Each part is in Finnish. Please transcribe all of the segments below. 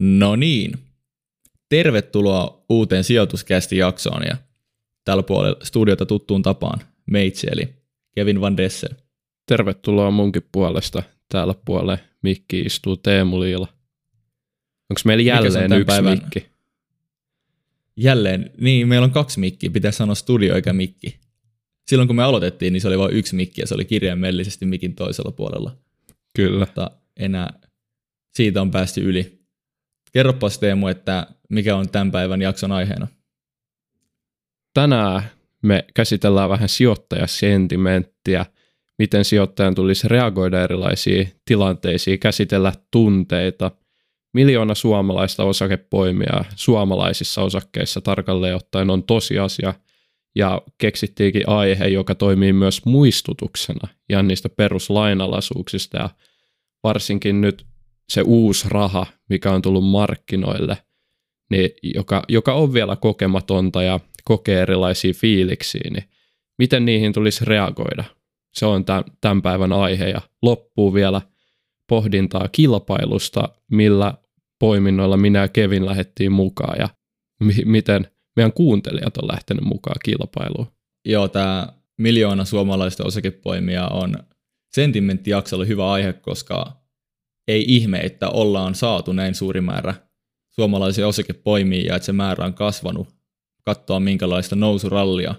No niin, tervetuloa uuteen sijoituscastin jaksoon ja tällä puolella studiota tuttuun tapaan meitsi eli Kevin Van Dessel. Tervetuloa munkin puolesta. Täällä puolella mikki istuu Teemu Liila. Onko meillä jälleen on yksi päivän mikki? Jälleen, niin meillä on kaksi mikkiä, pitää sanoa studio eikä mikki. Silloin kun me aloitettiin, niin se oli vain yksi mikki ja se oli kirjaimellisesti mikin toisella puolella. Kyllä. Mutta enää siitä on päästy yli. Kerropas Teemu, että mikä on tämän päivän jakson aiheena? Tänään me käsitellään vähän sijoittajasentimenttiä, miten sijoittajan tulisi reagoida erilaisiin tilanteisiin, käsitellä tunteita. Miljoona suomalaista osakepoimia suomalaisissa osakkeissa tarkalleen ottaen on tosiasia ja keksittiinkin aihe, joka toimii myös muistutuksena ihan niistä peruslainalaisuuksista ja varsinkin nyt se uusi raha, mikä on tullut markkinoille, niin joka on vielä kokematonta ja kokee erilaisia fiiliksiä, niin miten niihin tulisi reagoida? Se on tämän päivän aihe ja loppuu vielä pohdintaa kilpailusta, millä poiminnoilla minä ja Kevin lähdettiin mukaan ja miten meidän kuuntelijat on lähtenyt mukaan kilpailuun. Joo, tämä miljoona suomalaista osakepoimia on sentimenttijaksolla hyvä aihe, koska ei ihme, että ollaan saatu näin suuri määrä suomalaisia osakepoimia ja että se määrä on kasvanut. Katsoa minkälaista nousurallia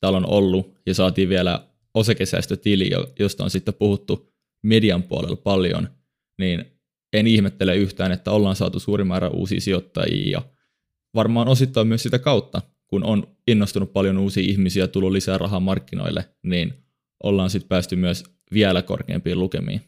täällä on ollut ja saatiin vielä osakesäästötili, josta on sitten puhuttu median puolella paljon, niin en ihmettele yhtään, että ollaan saatu suuri määrä uusia sijoittajia ja varmaan osittain myös sitä kautta, kun on innostunut paljon uusia ihmisiä, tullut lisää rahaa markkinoille, niin ollaan sitten päästy myös vielä korkeampiin lukemiin.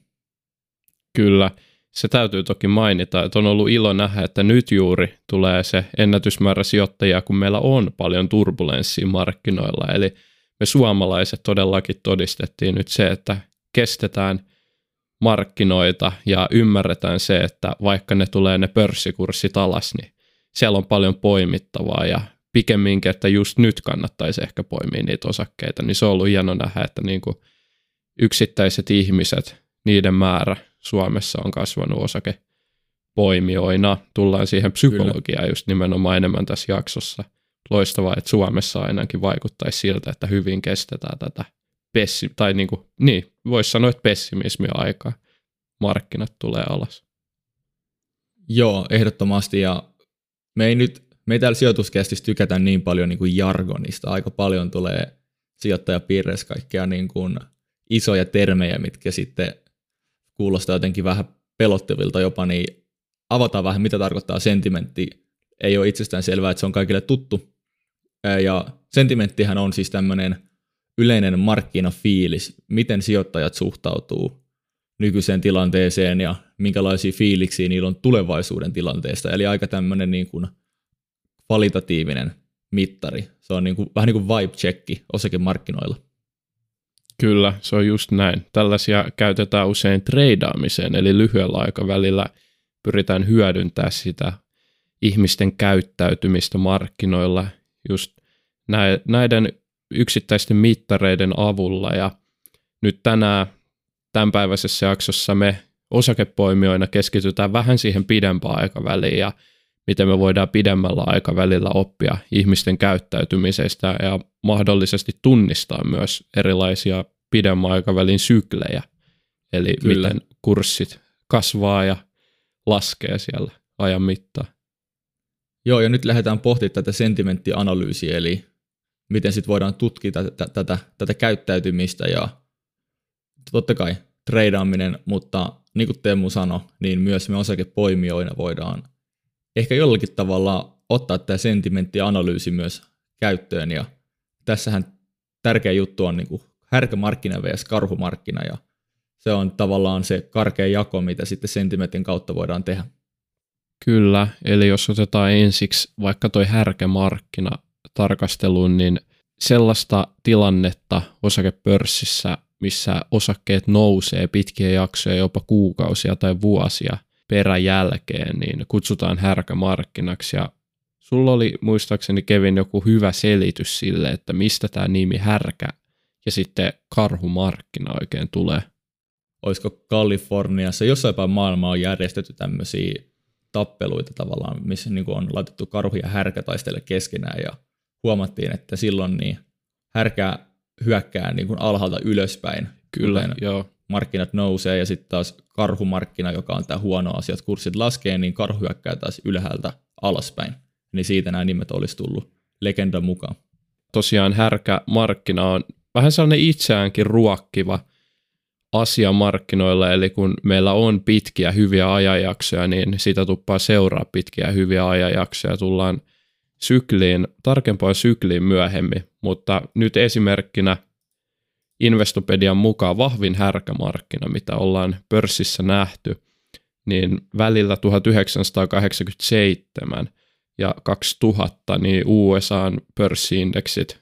Kyllä, se täytyy toki mainita, että on ollut ilo nähdä, että nyt juuri tulee se ennätysmäärä sijoittajia, kun meillä on paljon turbulenssia markkinoilla, eli me suomalaiset todellakin todistettiin nyt se, että kestetään markkinoita ja ymmärretään se, että vaikka ne tulee ne pörssikurssit alas, niin siellä on paljon poimittavaa ja pikemminkin, että just nyt kannattaisi ehkä poimia niitä osakkeita, niin se on ollut hieno nähdä, että niin kuin yksittäiset ihmiset, niiden määrä Suomessa on kasvanut osakepoimijoina. Tullaan siihen psykologiaan Kyllä. Just nimenomaan enemmän tässä jaksossa. Loistavaa, että Suomessa ainakin vaikuttaisi siltä, että hyvin kestetään tätä voisi sanoa, että pessimismin aikaa markkinat tulee alas. Joo, ehdottomasti, ja me ei täällä sijoituskästissä tykätä niin paljon niin kuin jargonista, aika paljon tulee sijoittajapiireissä kaikkea niin kuin isoja termejä, mitkä sitten kuulostaa jotenkin vähän pelottavilta jopa, niin avataan vähän, mitä tarkoittaa sentimentti. Ei ole itsestään selvää, että se on kaikille tuttu, ja sentimenttihän on siis tämmöinen yleinen markkinafiilis, miten sijoittajat suhtautuu nykyiseen tilanteeseen ja minkälaisia fiiliksiä niillä on tulevaisuuden tilanteesta. Eli aika tämmöinen niin kuin kvalitatiivinen mittari. Se on niin kuin, vähän niin kuin vibe-checki osakemarkkinoilla. Kyllä, se on just näin. Tällaisia käytetään usein treidaamiseen, eli lyhyellä aikavälillä pyritään hyödyntämään sitä ihmisten käyttäytymistä markkinoilla just näiden yksittäisten mittareiden avulla, ja nyt tänään tämänpäiväisessä jaksossa me osakepoimijoina keskitytään vähän siihen pidempään aikaväliin ja miten me voidaan pidemmällä aikavälillä oppia ihmisten käyttäytymisestä ja mahdollisesti tunnistaa myös erilaisia pidemmän aikavälin syklejä, eli Kyllä. miten kurssit kasvaa ja laskee siellä ajan mittaan. Joo, ja nyt lähdetään pohtimaan tätä sentimenttianalyysiä, eli miten sitten voidaan tutkia tätä käyttäytymistä ja totta kai treidaaminen, mutta niin kuin Teemu sanoi, niin myös me osakepoimijoina voidaan ehkä jollakin tavalla ottaa tämä sentimenttianalyysi myös käyttöön, ja tässähän tärkeä juttu on niin kuin härkämarkkina vs. karhumarkkina, ja se on tavallaan se karkea jako, mitä sitten sentimentin kautta voidaan tehdä. Kyllä, eli jos otetaan ensiksi vaikka toi härkämarkkina tarkasteluun, niin sellaista tilannetta osakepörssissä, missä osakkeet nousee pitkiä jaksoja, jopa kuukausia tai vuosia peräjälkeen, niin kutsutaan härkämarkkinaksi. Ja sulla oli muistaakseni, Kevin, joku hyvä selitys sille, että mistä tämä nimi härkä ja sitten karhumarkkina oikein tulee. Olisiko Kaliforniassa jossain päin maailmaa on järjestetty tämmöisiä tappeluita tavallaan, missä niin kuin on laitettu karhu ja härkä taistele keskenään ja huomattiin, että silloin niin härkä hyökkää niin kuin alhaalta ylöspäin. Kyllä, joo. Markkinat nousee ja sitten taas karhumarkkina, joka on tämä huono asia, että kurssit laskee, niin karhu hyökkää taas ylhäältä alaspäin. Niin siitä nämä nimet olisi tullut legendan mukaan. Tosiaan härkämarkkina on vähän sellainen itseäänkin ruokkiva asia markkinoilla, eli kun meillä on pitkiä hyviä ajanjaksoja, niin siitä tuppaa seuraa pitkiä hyviä ajanjaksoja. Tullaan sykliin, tarkempaan sykliin myöhemmin, mutta nyt esimerkkinä Investopedian mukaan vahvin härkämarkkina, mitä ollaan pörssissä nähty, niin välillä 1987 ja 2000 niin USA:n pörssiindeksit,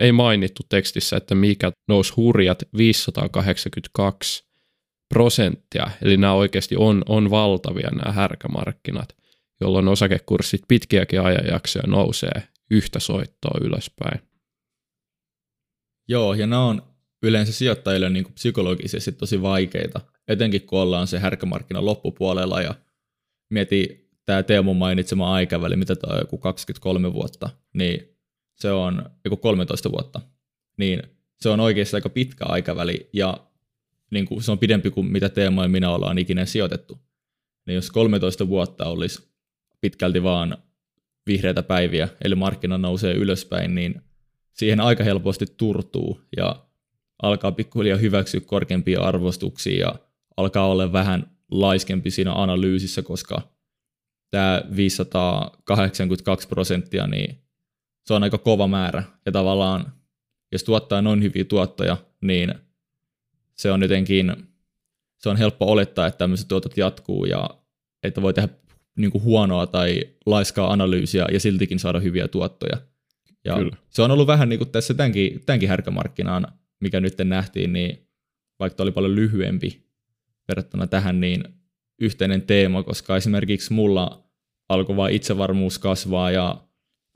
ei mainittu tekstissä, että mikä nousi hurjat 582%, eli nämä oikeasti on valtavia nämä härkämarkkinat, jolloin osakekurssit pitkiäkin ajanjaksoja nousee yhtä soittoa ylöspäin. Joo, ja nämä on yleensä sijoittajille niin kuin psykologisesti tosi vaikeita, etenkin kun ollaan se härkämarkkinan loppupuolella ja mieti tämä Teemun mainitsema aikaväli, mitä tämä on joku 23 vuotta, niin se on joku 13 vuotta, niin se on oikeasti aika pitkä aikaväli ja niin kuin se on pidempi kuin mitä Teemu ja minä ollaan ikinä sijoitettu. Niin jos 13 vuotta olisi pitkälti vaan vihreitä päiviä, eli markkina nousee ylöspäin, niin siihen aika helposti turtuu ja alkaa pikkuhiljaa hyväksyä korkeampia arvostuksia ja alkaa olla vähän laiskempi siinä analyysissä, koska tämä 582%, niin se on aika kova määrä ja tavallaan jos tuottaa noin hyviä tuottoja, niin se on jotenkin se on helppo olettaa, että tämmöiset tuotot jatkuu ja että voi tehdä niin kuin huonoa tai laiskaa analyysiä ja siltikin saada hyviä tuottoja. Ja se on ollut vähän niin kuin tässä tämänkin härkämarkkinaan, mikä nyt nähtiin, niin vaikka oli paljon lyhyempi verrattuna tähän, niin yhteinen teema, koska esimerkiksi mulla alkoi vaan itsevarmuus kasvaa ja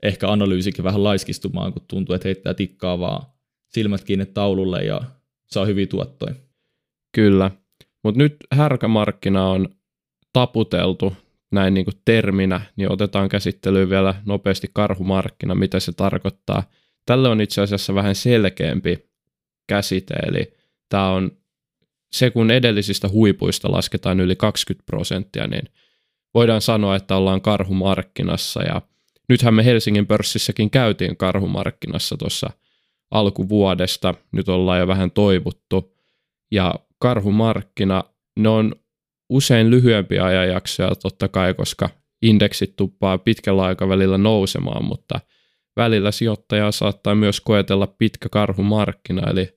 ehkä analyysikin vähän laiskistumaan, kun tuntuu, että heittää tikkaa vaan silmät kiinni taululle ja saa hyviä tuottoja. Kyllä, mutta nyt härkämarkkina on taputeltu näin niin kuin terminä, niin otetaan käsittelyyn vielä nopeasti karhumarkkina, mitä se tarkoittaa. Tälle on itse asiassa vähän selkeämpi käsite, eli tämä on se, kun edellisistä huipuista lasketaan yli 20%, niin voidaan sanoa, että ollaan karhumarkkinassa ja nythän me Helsingin pörssissäkin käytiin karhumarkkinassa tuossa alkuvuodesta, nyt ollaan jo vähän toivuttu. Ja karhumarkkina, ne on usein lyhyempiä ajanjaksoja totta kai, koska indeksit tuppaa pitkällä aikavälillä nousemaan, mutta välillä sijoittajaa saattaa myös koetella pitkä karhumarkkina, eli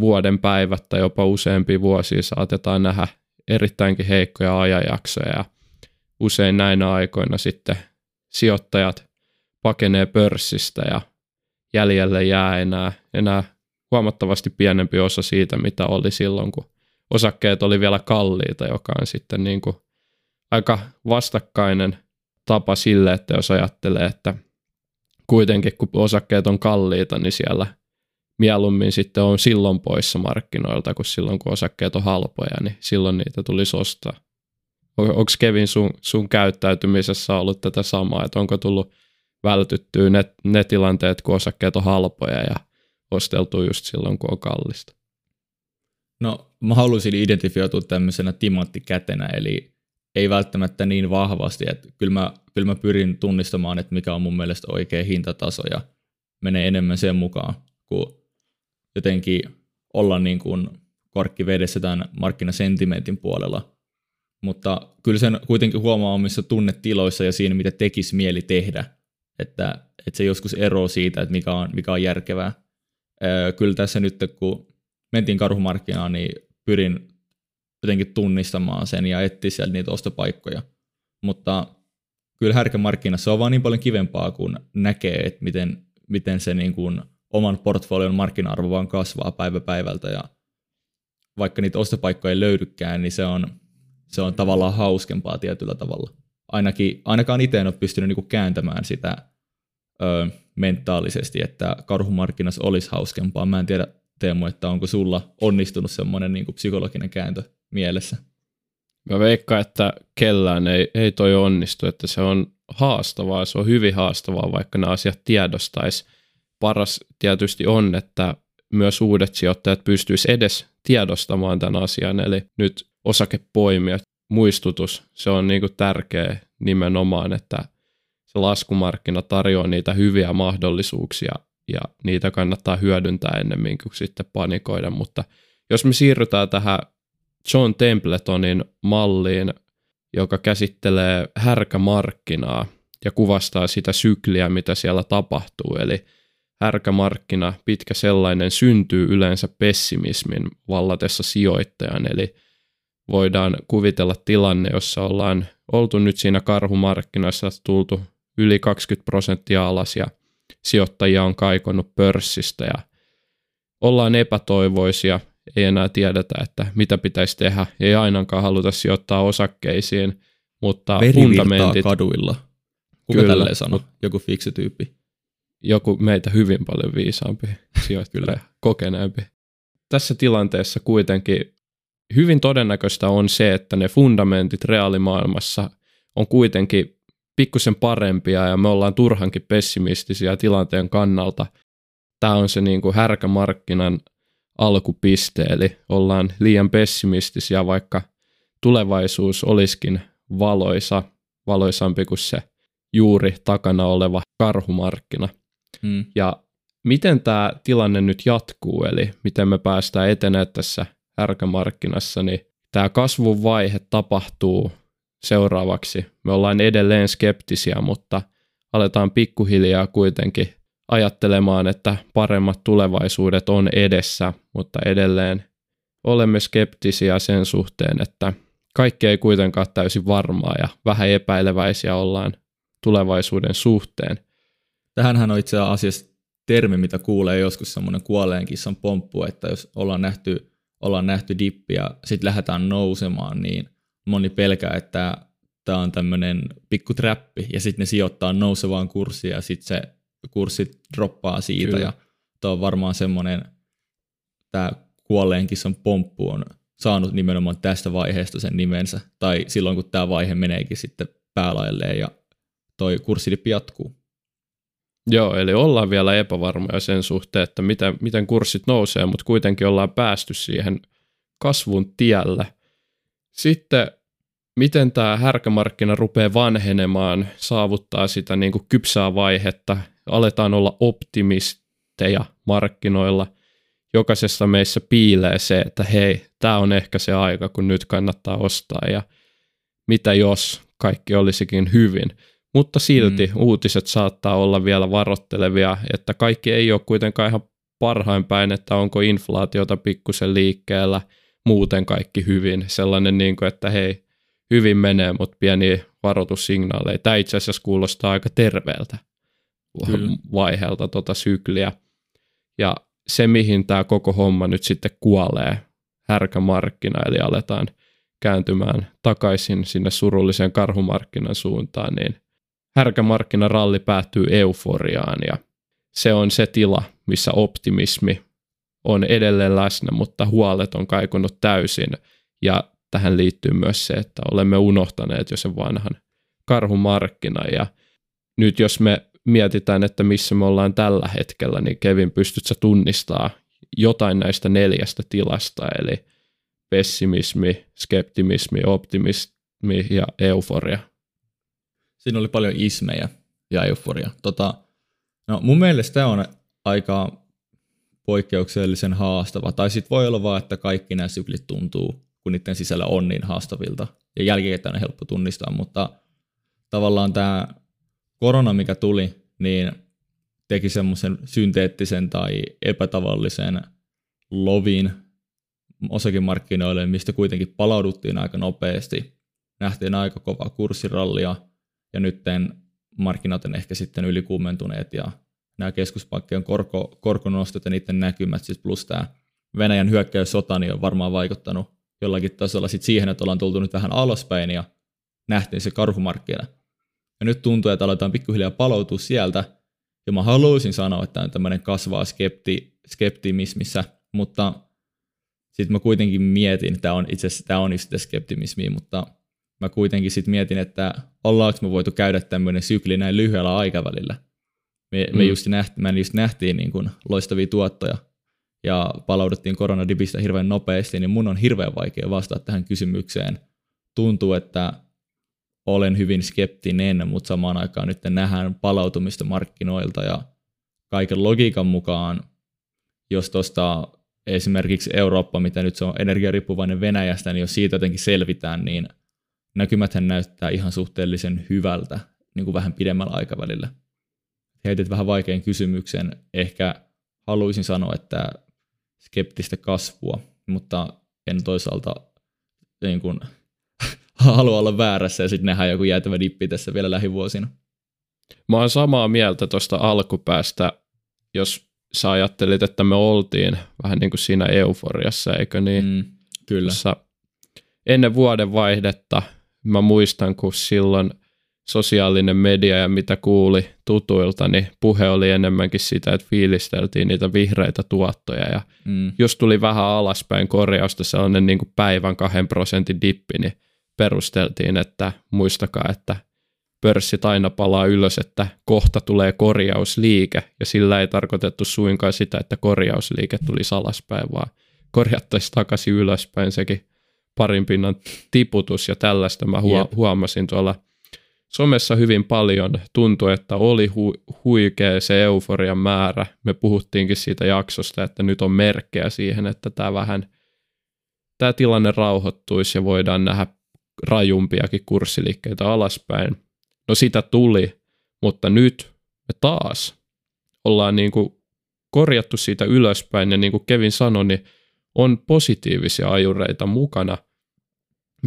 vuoden päivät tai jopa useampia vuosia saatetaan nähdä erittäinkin heikkoja ajanjaksoja ja usein näinä aikoina sitten sijoittajat pakenee pörssistä ja jäljelle jää enää huomattavasti pienempi osa siitä, mitä oli silloin, kun osakkeet oli vielä kalliita, joka on sitten niin kuin aika vastakkainen tapa sille, että jos ajattelee, että kuitenkin kun osakkeet on kalliita, niin siellä mieluummin sitten on silloin poissa markkinoilta, kun silloin kun osakkeet on halpoja, niin silloin niitä tulisi ostaa. Onko Kevin sun käyttäytymisessä ollut tätä samaa, että onko tullut vältyttyä ne tilanteet, kun osakkeet on halpoja ja osteltu just silloin, kun on kallista? No mä haluaisin identifioitua tämmöisenä timanttikätenä, eli ei välttämättä niin vahvasti, että kyllä mä pyrin tunnistamaan, että mikä on mun mielestä oikea hintataso ja menee enemmän sen mukaan, kun jotenkin olla niin kuin korkki vedessä tämän markkinasentimentin puolella. Mutta kyllä sen kuitenkin huomaa omissa tunnetiloissa ja siinä, mitä tekisi mieli tehdä, että se joskus eroo siitä, että mikä on järkevää. Kyllä tässä nyt, kun mentiin karhumarkkinaan, niin pyrin jotenkin tunnistamaan sen ja etsiä sieltä niitä ostopaikkoja. Mutta kyllä härkämarkkinassa on vaan niin paljon kivempaa, kun näkee, että miten se niin kuin oman portfolion markkina-arvo vaan kasvaa päivä päivältä. Ja vaikka niitä ostopaikkoja ei löydykään, niin se on tavallaan hauskempaa tietyllä tavalla. Ainakaan itse en ole pystynyt niinku kääntämään sitä mentaalisesti, että karhumarkkinassa olisi hauskempaa. Mä en tiedä, Teemu, että onko sulla onnistunut semmoinen niinku psykologinen kääntö mielessä? Mä veikkaan, että kellään ei toi onnistu, että se on haastavaa, se on hyvin haastavaa, vaikka nämä asiat tiedostaisi. Paras tietysti on, että myös uudet sijoittajat pystyisivät edes tiedostamaan tämän asian, eli nyt osakepoimijat, muistutus, se on niin kuin tärkeä nimenomaan, että se laskumarkkina tarjoaa niitä hyviä mahdollisuuksia ja niitä kannattaa hyödyntää ennemmin kuin sitten panikoida, mutta jos me siirrytään tähän John Templetonin malliin, joka käsittelee härkämarkkinaa ja kuvastaa sitä sykliä, mitä siellä tapahtuu, eli härkämarkkina, pitkä sellainen, syntyy yleensä pessimismin vallatessa sijoittajan, eli voidaan kuvitella tilanne, jossa ollaan oltu nyt siinä karhumarkkinassa, tultu yli 20% alas ja sijoittajia on kaikonnut pörssistä ja ollaan epätoivoisia, ei enää tiedetä, että mitä pitäisi tehdä, ei ainakaan haluta sijoittaa osakkeisiin, mutta fundamentit kaduilla. Kuka tälleen sanoi? Joku fiksu tyyppi. Joku meitä hyvin paljon viisaampi sijoittaja, kokeneempi. Tässä tilanteessa kuitenkin hyvin todennäköistä on se, että ne fundamentit reaalimaailmassa on kuitenkin pikkusen parempia ja me ollaan turhankin pessimistisiä tilanteen kannalta. Tämä on se niin kuin härkämarkkinan alkupiste, eli ollaan liian pessimistisiä, vaikka tulevaisuus olisikin valoisampi kuin se juuri takana oleva karhumarkkina. Ja miten tämä tilanne nyt jatkuu, eli miten me päästään etenemään tässä härkämarkkinassa, niin tämä kasvun vaihe tapahtuu seuraavaksi. Me ollaan edelleen skeptisiä, mutta aletaan pikkuhiljaa kuitenkin ajattelemaan, että paremmat tulevaisuudet on edessä, mutta edelleen olemme skeptisiä sen suhteen, että kaikki ei kuitenkaan täysin varmaa ja vähän epäileväisiä ollaan tulevaisuuden suhteen. Tähänhän on itse asiassa termi, mitä kuulee joskus semmoinen kuolleen kissan pomppu, että jos ollaan nähty dippi ja sitten lähdetään nousemaan, niin moni pelkää, että tämä on tämmöinen pikku trappi ja sitten ne sijoittaa nousevaan kurssiin ja sitten se kurssi droppaa siitä. Kyllä. Ja tämä on varmaan semmoinen, tämä kuolleen kissan pomppu on saanut nimenomaan tästä vaiheesta sen nimensä tai silloin kun tämä vaihe meneekin sitten päälailleen ja toi kurssidippi jatkuu. Joo, eli ollaan vielä epävarmoja sen suhteen, että miten kurssit nousee, mutta kuitenkin ollaan päästy siihen kasvun tielle. Sitten, miten tämä härkämarkkina rupeaa vanhenemaan, saavuttaa sitä niin kuin kypsää vaihetta, aletaan olla optimisteja markkinoilla. Jokaisessa meissä piilee se, että hei, tämä on ehkä se aika, kun nyt kannattaa ostaa ja mitä jos kaikki olisikin hyvin. Mutta silti uutiset saattaa olla vielä varoittelevia, että kaikki ei ole kuitenkaan ihan parhain päin, että onko inflaatiota pikkusen liikkeellä, muuten kaikki hyvin. Sellainen, niin kuin, että hei, hyvin menee, mutta pieniä varoitussignaaleja. Tämä itse asiassa kuulostaa aika terveeltä vaiheelta tuota sykliä. Ja se, mihin tämä koko homma nyt sitten kuolee, härkämarkkina, eli aletaan kääntymään takaisin sinne surulliseen karhumarkkinan suuntaan, niin härkämarkkinaralli päättyy euforiaan ja se on se tila, missä optimismi on edelleen läsnä, mutta huolet on kaikunut täysin ja tähän liittyy myös se, että olemme unohtaneet jo sen vanhan karhumarkkinan ja nyt jos me mietitään, että missä me ollaan tällä hetkellä, niin Kevin, pystytkö tunnistamaan jotain näistä 4 tilasta, eli pessimismi, skeptimismi, optimismi ja euforia? Siinä oli paljon ismejä ja euforia. No mun mielestä tämä on aika poikkeuksellisen haastava. Tai sitten voi olla vaan, että kaikki nämä syklit tuntuu, kun niiden sisällä on niin haastavilta. Ja jälkikäteen on helppo tunnistaa, mutta tavallaan tämä korona, mikä tuli, niin teki semmoisen synteettisen tai epätavallisen lovin osakemarkkinoille, mistä kuitenkin palauduttiin aika nopeasti. Nähtiin aika kovaa kurssirallia ja nyt markkinat on ehkä sitten ylikuumentuneet ja nämä keskuspankkien korkonostot ja niiden näkymät, siis plus tämä Venäjän hyökkäyssota, niin on varmaan vaikuttanut jollakin tasolla sit siihen, että ollaan tultu nyt vähän alaspäin ja nähtiin se karhumarkkina. Ja nyt tuntuu, että aletaan pikkuhiljaa palautua sieltä ja mä haluaisin sanoa, että tämä on tämmöinen kasvaa skeptimismissä, mutta sitten mä kuitenkin mietin, tämä on itse asiassa tämä on just skeptimismiä, mutta mä kuitenkin sitten mietin, että ollaanko me voitu käydä tämmöinen sykli näin lyhyellä aikavälillä. Me just nähtiin niin kuin loistavia tuottoja ja palauduttiin koronadipistä hirveän nopeasti, niin mun on hirveän vaikea vastata tähän kysymykseen. Tuntuu, että olen hyvin skeptinen, mutta samaan aikaan nyt nähdään palautumista markkinoilta ja kaiken logiikan mukaan, jos tuosta esimerkiksi Eurooppa, mitä nyt se on energiariippuvainen Venäjästä, niin jos siitä jotenkin selvitään, niin näkymäthän näyttää ihan suhteellisen hyvältä niin kuin vähän pidemmällä aikavälillä. Heitit vähän vaikean kysymyksen. Ehkä haluaisin sanoa, että skeptistä kasvua, mutta en toisaalta niin kuin, halua olla väärässä ja sitten nähdään joku jäätävä dippi tässä vielä lähivuosina. Mä oon samaa mieltä tuosta alkupäästä, jos sä ajattelit, että me oltiin vähän niin kuin siinä euforiassa, eikö niin? Kyllä. Ennen vuodenvaihdetta mä muistan, kun silloin sosiaalinen media ja mitä kuuli tutuilta, niin puhe oli enemmänkin sitä, että fiilisteltiin niitä vihreitä tuottoja. Ja jos tuli vähän alaspäin korjausta sellainen niin kuin päivän 2% dippi, niin perusteltiin, että muistakaa, että pörssit aina palaa ylös, että kohta tulee korjausliike. Ja sillä ei tarkoitettu suinkaan sitä, että korjausliike tulisi alaspäin, vaan korjattaisiin takaisin ylöspäin sekin parin pinnan tiputus. Ja tällaista mä huomasin tuolla somessa hyvin paljon. Tuntui, että oli huikea se euforian määrä. Me puhuttiinkin siitä jaksosta, että nyt on merkkejä siihen, että tämä tilanne rauhoittuisi ja voidaan nähdä rajumpiakin kurssiliikkeitä alaspäin. No sitä tuli, mutta nyt me taas ollaan niin kuin korjattu siitä ylöspäin ja niin kuin Kevin sanoi, niin on positiivisia ajureita mukana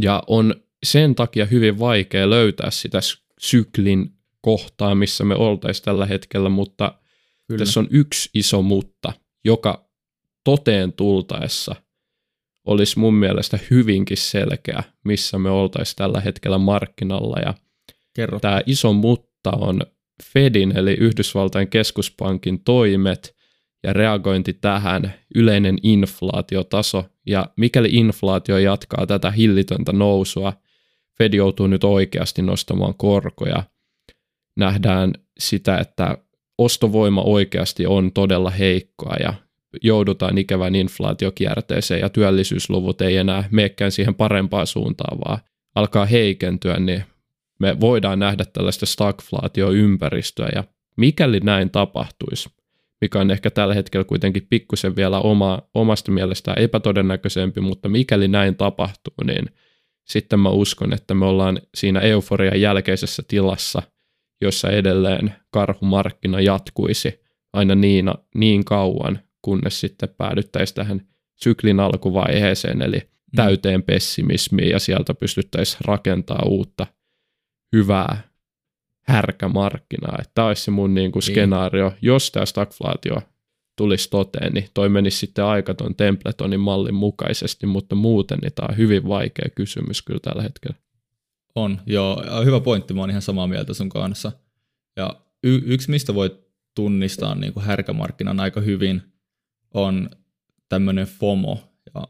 ja on sen takia hyvin vaikea löytää sitä syklin kohtaa, missä me oltaisiin tällä hetkellä, mutta kyllä, tässä on yksi iso mutta, joka toteen tultaessa olisi mun mielestä hyvinkin selkeä, missä me oltaisiin tällä hetkellä markkinalla. Ja tämä iso mutta on Fedin eli Yhdysvaltain keskuspankin toimet ja reagointi tähän, yleinen inflaatiotaso. Ja mikäli inflaatio jatkaa tätä hillitöntä nousua, Fed joutuu nyt oikeasti nostamaan korkoja. Nähdään sitä, että ostovoima oikeasti on todella heikkoa ja joudutaan ikävään inflaatiokierteeseen ja työllisyysluvut ei enää menekään siihen parempaan suuntaan, vaan alkaa heikentyä, niin me voidaan nähdä tällaista stagflaatioympäristöä. Ja mikäli näin tapahtuisi, mikä on ehkä tällä hetkellä kuitenkin pikkusen vielä omasta mielestään epätodennäköisempi, mutta mikäli näin tapahtuu, niin sitten mä uskon, että me ollaan siinä euforian jälkeisessä tilassa, jossa edelleen karhumarkkina jatkuisi aina niin kauan, kunnes sitten päädyttäisiin tähän syklin alkuvaiheeseen, eli täyteen pessimismiin, ja sieltä pystyttäisiin rakentamaan uutta hyvää härkämarkkinaa. Tämä olisi se mun niin kuin skenaario. Jos tämä stagflaatio tulisi toteen, niin toi menisi sitten aikaton Templetonin mallin mukaisesti, mutta muuten niin tämä on hyvin vaikea kysymys kyllä tällä hetkellä. On, joo. Hyvä pointti. Mä oon ihan samaa mieltä sun kanssa. Ja yksi, mistä voi tunnistaa niin kuin härkämarkkinan aika hyvin, on tämmöinen FOMO, ja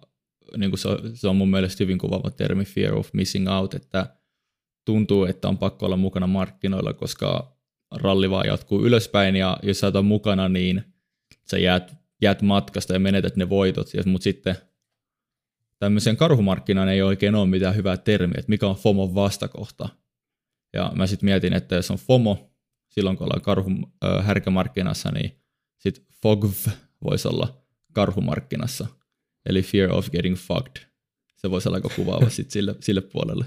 niin kuin se on mun mielestä hyvin kuvaava termi, fear of missing out, että tuntuu, että on pakko olla mukana markkinoilla, koska ralli vaan jatkuu ylöspäin, ja jos sä et ole mukana, niin sä jäät matkasta ja menetät ne voitot, mutta sitten tämmöisen karhumarkkinan ei oikein ole mitään hyvää termiä, että mikä on FOMOn vastakohta. Ja mä sitten mietin, että jos on FOMO, silloin kun ollaan härkämarkkinassa, niin sitten FOGV voisi olla karhumarkkinassa, eli fear of getting fucked. Se voisi olla aika kuvaava sitten sille puolelle.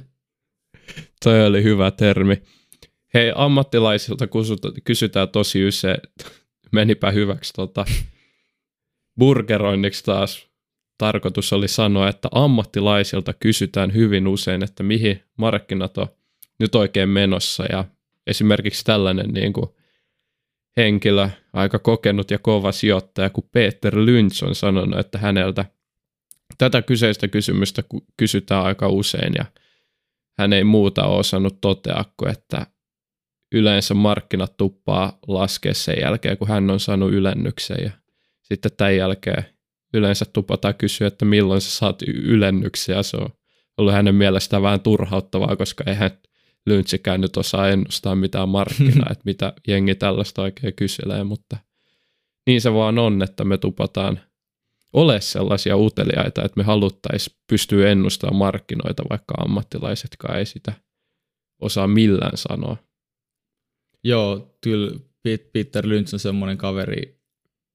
Toi oli hyvä termi. Hei, ammattilaisilta kysytään tosi usein, menipä hyväksi burgeroinniksi taas. Tarkoitus oli sanoa, että ammattilaisilta kysytään hyvin usein, että mihin markkinat on nyt oikein menossa. Ja esimerkiksi tällainen niin kuin henkilö, aika kokenut ja kova sijoittaja, kun Peter Lynch on sanonut, että häneltä tätä kyseistä kysymystä kysytään aika usein, ja hän ei muuta ole osannut toteaa, että yleensä markkinat tuppaa laskea sen jälkeen, kun hän on saanut ylennyksen, ja sitten tämän jälkeen yleensä tupataan kysyä, että milloin sä saat ylennyksiä. Se on ollut hänen mielestään vähän turhauttavaa, koska eihän Lynchikään nyt osaa ennustaa mitään markkinaa, että mitä jengi tällaista oikein kyselee, mutta niin se vaan on, että me tupataan ole sellaisia uteliaita, että me haluttaisiin pystyä ennustamaan markkinoita, vaikka ammattilaisetkaan ei sitä osaa millään sanoa. Joo, kyllä Peter Lynch on semmoinen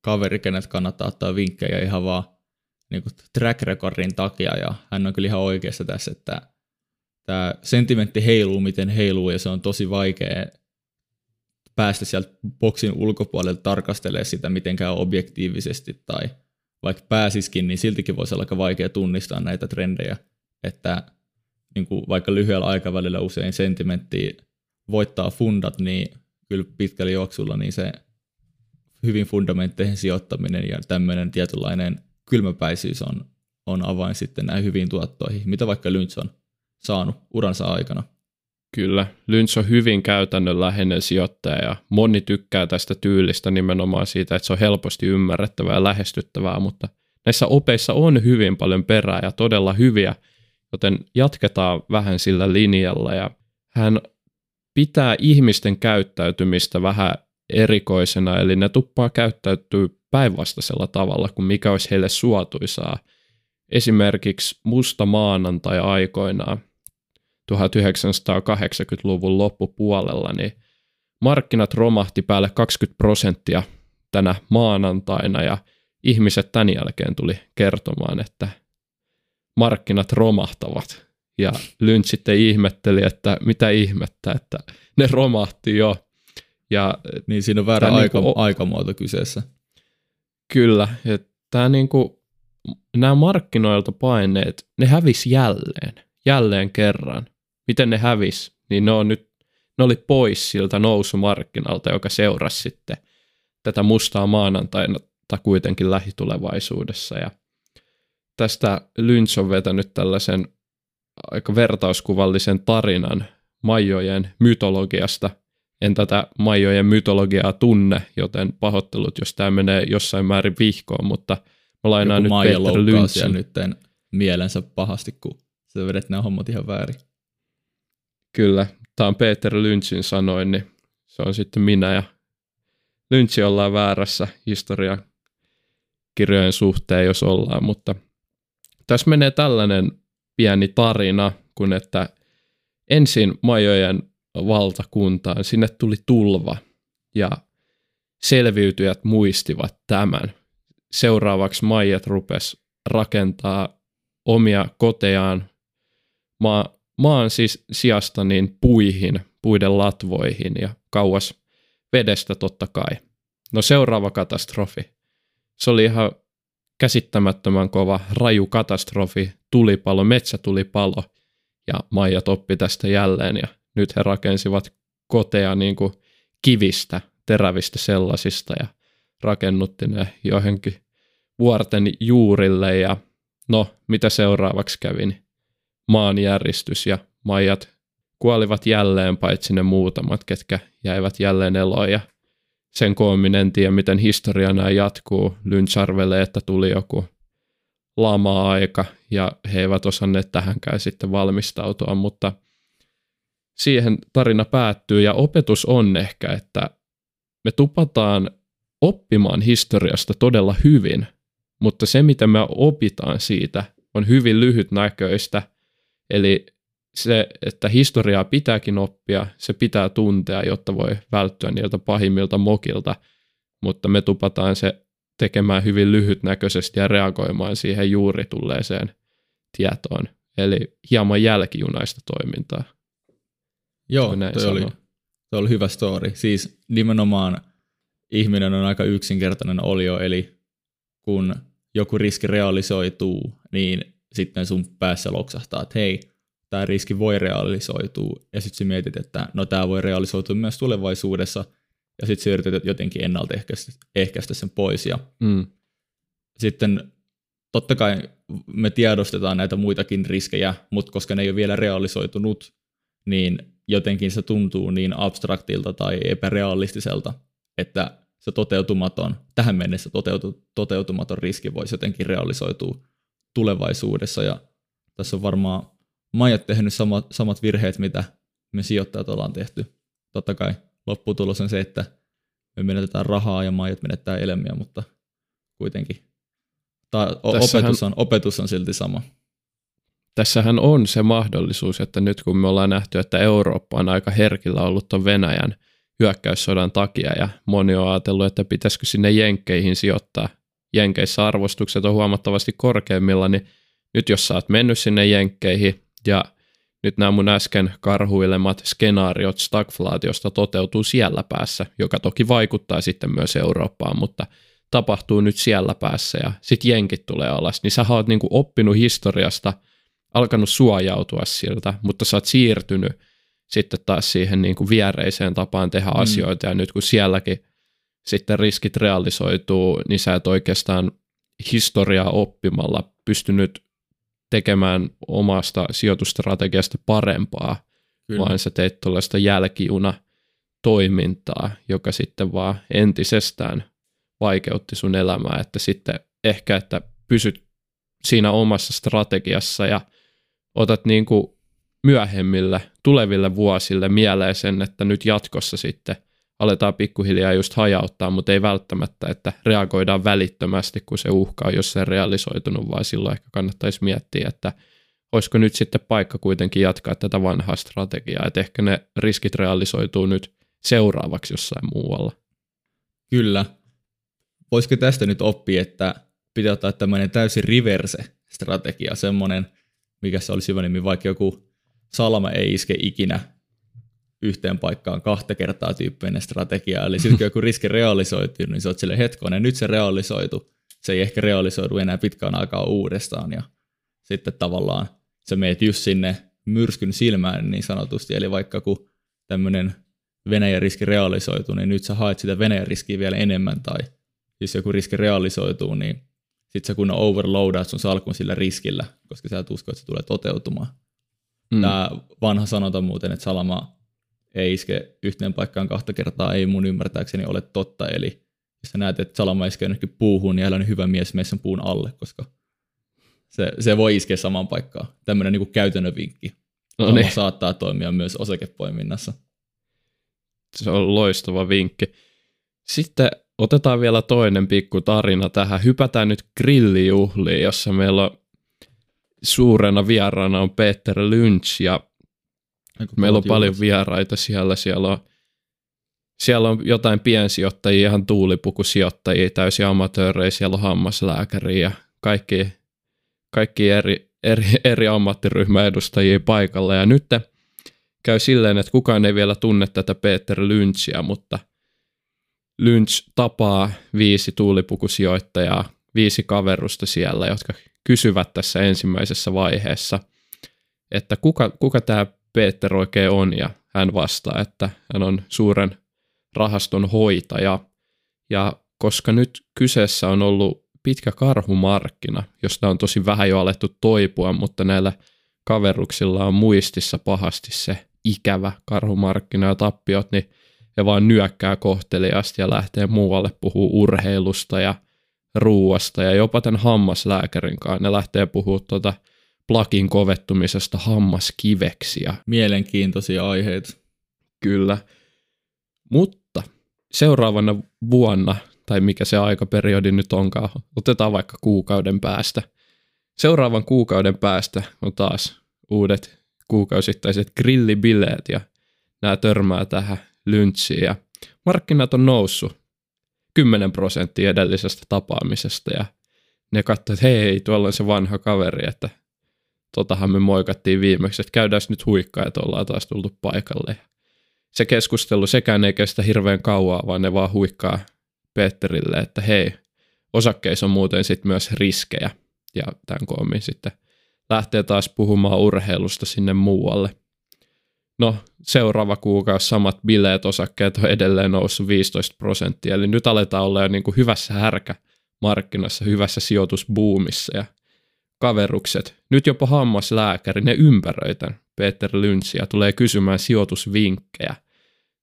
kaveri, kenet kannattaa ottaa vinkkejä ihan vaan niin kuin track recordin takia, ja hän on kyllä ihan oikeassa tässä, että tämä sentimentti heiluu, miten heiluu, ja se on tosi vaikea päästä sieltä boksin ulkopuolelta tarkastelemaan sitä mitenkään objektiivisesti, tai vaikka pääsisikin, niin siltikin voisi olla aika vaikea tunnistaa näitä trendejä, että niin kuin vaikka lyhyellä aikavälillä usein sentimentti voittaa fundat, niin kyllä pitkällä juoksulla niin se hyvin fundamentteihin sijoittaminen ja tämmöinen tietynlainen kylmäpäisyys on avain sitten näihin hyviin tuottoihin, mitä vaikka Lynch on saanut uransa aikana. Kyllä, Lynch on hyvin käytännönläheinen sijoittaja ja moni tykkää tästä tyylistä nimenomaan siitä, että se on helposti ymmärrettävää ja lähestyttävää, mutta näissä opeissa on hyvin paljon perää ja todella hyviä, joten jatketaan vähän sillä linjalla ja hän pitää ihmisten käyttäytymistä vähän erikoisena, eli ne tuppaa käyttäytyy päinvastaisella tavalla kuin mikä olisi heille suotuisaa. Esimerkiksi musta maanantai aikoinaan 1980-luvun loppupuolella, niin markkinat romahti päälle 20% tänä maanantaina ja ihmiset tämän jälkeen tuli kertomaan, että markkinat romahtavat. Ja Lynch sitten ihmetteli, että mitä ihmettä, että ne romahti jo. Ja niin siinä on väärä aikamuoto kyseessä. Kyllä. Tämä niinku, nämä markkinoilta paineet, ne hävisi jälleen kerran. Miten ne hävisi? Niin ne oli pois siltä nousumarkkinalta, joka seurasi sitten tätä mustaa maanantaina kuitenkin lähitulevaisuudessa. Ja tästä Lynch on vetänyt tällaisen aika vertauskuvallisen tarinan maijojen mytologiasta. En tätä maijojen mytologiaa tunne, joten pahoittelut, jos tämä menee jossain määrin vihkoon, mutta mä lainaan nyt Peter Lynchin. Nyt mielensä pahasti, kun sä vedet nämä hommat ihan väärin. Kyllä, tämä on Peter Lynchin sanoin, niin se on sitten minä ja Lynch ollaan väärässä historian kirjojen suhteen, jos ollaan, mutta tässä menee tällainen pieni tarina, kun että ensin maijojen valtakuntaan sinne tuli tulva ja selviytyjät muistivat tämän. Seuraavaksi maijat rupes rakentaa omia kotejaan maan sijasta niin puihin, puiden latvoihin ja kauas vedestä totta kai. No seuraava katastrofi. Se oli ihan käsittämättömän kova, raju katastrofi, tulipalo, metsätulipalo ja maijat oppi tästä jälleen ja nyt he rakensivat koteja niin kuin kivistä, terävistä sellaisista ja rakennutti ne johonkin vuorten juurille ja no, mitä seuraavaksi kävi? Maanjäristys ja maijat kuolivat jälleen paitsi ne muutamat, ketkä jäivät jälleen eloon ja sen koominen en tiedä, miten historia näin jatkuu. Lynch arvelee, että tuli joku lama-aika ja he eivät osanneet tähänkään sitten valmistautua, mutta siihen tarina päättyy ja opetus on ehkä, että me tupataan oppimaan historiasta todella hyvin, mutta se mitä me opitaan siitä on hyvin lyhytnäköistä, eli se, että historiaa pitääkin oppia, se pitää tuntea, jotta voi välttyä niiltä pahimmilta mokilta, mutta me tupataan se tekemään hyvin lyhytnäköisesti ja reagoimaan siihen juuri tulleeseen tietoon, eli hieman jälkijunaista toimintaa. Joo, toi oli hyvä story. Siis nimenomaan ihminen on aika yksinkertainen olio, eli kun joku riski realisoituu, niin sitten sun päässä loksahtaa, että hei, tämä riski voi realisoitua, ja sitten sä mietit, että no tämä voi realisoitua myös tulevaisuudessa, ja sitten sä yrität jotenkin ennaltaehkäistä sen pois. Ja sitten totta kai me tiedostetaan näitä muitakin riskejä, mutta koska ne ei ole vielä realisoitunut, niin jotenkin se tuntuu niin abstraktilta tai epärealistiselta, että se toteutumaton, tähän mennessä toteutumaton riski voisi jotenkin realisoitua tulevaisuudessa. Ja tässä on varmaan Maijat tehnyt samat virheet, mitä me sijoittajat ollaan tehty. Totta kai lopputulos on se, että me menetetään rahaa ja Maijat menettää elämiä, mutta kuitenkin. Opetus on silti sama. Tässähän on se mahdollisuus, että nyt kun me ollaan nähty, että Eurooppa on aika herkillä ollut tuon Venäjän hyökkäyssodan takia ja moni on ajatellut, että pitäisikö sinne jenkkeihin sijoittaa. Jenkeissä arvostukset on huomattavasti korkeimmilla, niin nyt jos sä oot mennyt sinne jenkkeihin ja nyt nämä mun äsken karhuilemat skenaariot stagflaatiosta toteutuu siellä päässä, joka toki vaikuttaa sitten myös Eurooppaan, mutta tapahtuu nyt siellä päässä ja sitten jenkit tulee alas, niin sä oot niinku oppinut historiasta, alkanut suojautua siltä, mutta sä oot siirtynyt sitten taas siihen niinku viereiseen tapaan tehdä asioita ja nyt kun sielläkin sitten riskit realisoituu, niin sä et oikeastaan historiaa oppimalla pystynyt tekemään omasta sijoitustrategiasta parempaa, kyllä, vaan sä teit tuollaista jälkijunatoimintaa, joka sitten vaan entisestään vaikeutti sun elämää, että sitten ehkä, että pysyt siinä omassa strategiassa ja otat niin kuin myöhemmille tuleville vuosille mieleen sen, että nyt jatkossa sitten aletaan pikkuhiljaa just hajauttaa, mutta ei välttämättä, että reagoidaan välittömästi, kun se uhka on jossain realisoitunut, vaan silloin ehkä kannattaisi miettiä, että olisiko nyt sitten paikka kuitenkin jatkaa tätä vanhaa strategiaa, että ehkä ne riskit realisoituu nyt seuraavaksi jossain muualla. Kyllä. Voisiko tästä nyt oppia, että pitää ottaa tämmöinen täysin reverse-strategia, semmoinen, mikä se olisi hyvä nimi, vaikka joku salama ei iske ikinä yhteen paikkaan kahta kertaa tyyppinen strategia, eli sitten kun joku riski realisoituu, niin sä oot silleen hetkonen, nyt se realisoitu, se ei ehkä realisoidu enää pitkään aikaa uudestaan, ja sitten tavallaan sä meet just sinne myrskyn silmään niin sanotusti, eli vaikka kun tämmöinen Venäjän riski realisoituu, niin nyt sä haet sitä Venäjän riskiä vielä enemmän, tai jos joku riski realisoituu, niin sit sä kun overloadaat sun salkun sillä riskillä, koska sä et usko, että se tulee toteutumaan. Tää vanha sanota muuten, että salama ei iske yhteen paikkaan kahta kertaa, ei mun ymmärtääkseni ole totta. Eli jos sä näet, että salama iskee jonnekin puuhun, niin älä ole hyvä mies mene sen puun alle, koska se voi iskeä samaan paikkaan. Tämmöinen niin kuin käytännön vinkki. Salama saattaa toimia myös osakepoiminnassa. Se on loistava vinkki. Sitten otetaan vielä toinen pikku tarina tähän. Hypätään nyt grillijuhliin, jossa meillä on suurena vieraana on Peter Lynch ja meillä on paljon vieraita siellä. Siellä on jotain piensijoittajia, ihan tuulipukusijoittajia, täysin amatöörejä, siellä on hammaslääkäriä ja kaikki eri ammattiryhmän edustajia paikalla. Ja nyt käy silleen, että kukaan ei vielä tunne tätä Peter Lynchia, mutta Lynch tapaa 5 tuulipukusijoittajaa, 5 kaverusta siellä, jotka kysyvät tässä ensimmäisessä vaiheessa, että kuka tämä Peter oikein on, ja hän vastaa, että hän on suuren rahaston hoitaja. Ja koska nyt kyseessä on ollut pitkä karhumarkkina, josta on tosi vähän jo alettu toipua, mutta näillä kaveruksilla on muistissa pahasti se ikävä karhumarkkina ja tappiot, niin he vaan nyökkää kohteliaasti ja lähtee muualle puhumaan urheilusta ja ruuasta ja jopa tämän hammaslääkärin kanssa. Ne lähtee puhumaan plakin kovettumisesta hammaskiveksi. Mielenkiintoisia aiheita. Kyllä. Mutta seuraavana vuonna, tai mikä se aikaperiodi nyt onkaan, otetaan vaikka kuukauden päästä. Seuraavan kuukauden päästä on taas uudet kuukausittaiset grillibileet ja nämä törmää tähän Lynchiin ja markkinat on noussut 10% edellisestä tapaamisesta ja ne katsovat, että hei, tuolla on se vanha kaveri, että totahan me moikattiin viimeksi, että käydään nyt huikkaa, että ollaan taas tultu paikalle. Se keskustelu sekään ei kestä hirveän kauaa, vaan ne vaan huikkaa Peterille, että hei, osakkeissa on muuten sitten myös riskejä ja tämän koommin sitten lähtee taas puhumaan urheilusta sinne muualle. No, seuraava kuukausi samat bileet, osakkeet on edelleen noussut 15%, eli nyt aletaan olla jo niin kuin hyvässä härkämarkkinassa, hyvässä sijoitusbuumissa ja kaverukset, nyt jopa hammaslääkäri, ne ympäröitän Peter Lynchia, tulee kysymään sijoitusvinkkejä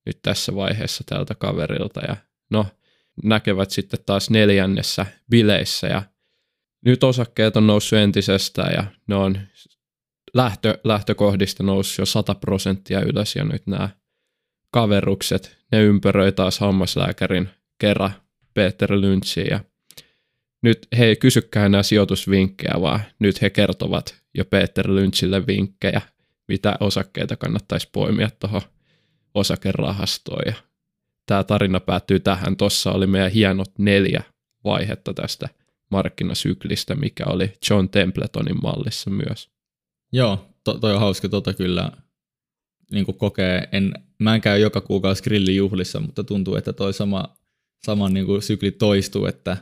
nyt tässä vaiheessa tältä kaverilta ja no, näkevät sitten taas neljännessä bileissä. Ja nyt osakkeet on noussut entisestään ja ne on lähtökohdista noussut jo 100% ylös ja nyt nämä kaverukset, ne ympäröi taas hammaslääkärin kerran Peter Lynchiin ja nyt he ei kysykään enää sijoitusvinkkejä, vaan nyt he kertovat jo Peter Lynchille vinkkejä, mitä osakkeita kannattaisi poimia tuohon osakerahastoon. Ja tämä tarina päättyy tähän. Tuossa oli meidän hienot 4 vaihetta tästä markkinasyklistä, mikä oli John Templetonin mallissa myös. Joo, toi on hauska kyllä niin kokee. Mä en käy joka kuukausi grillijuhlissa, mutta tuntuu, että toi sama niin sykli toistuu, että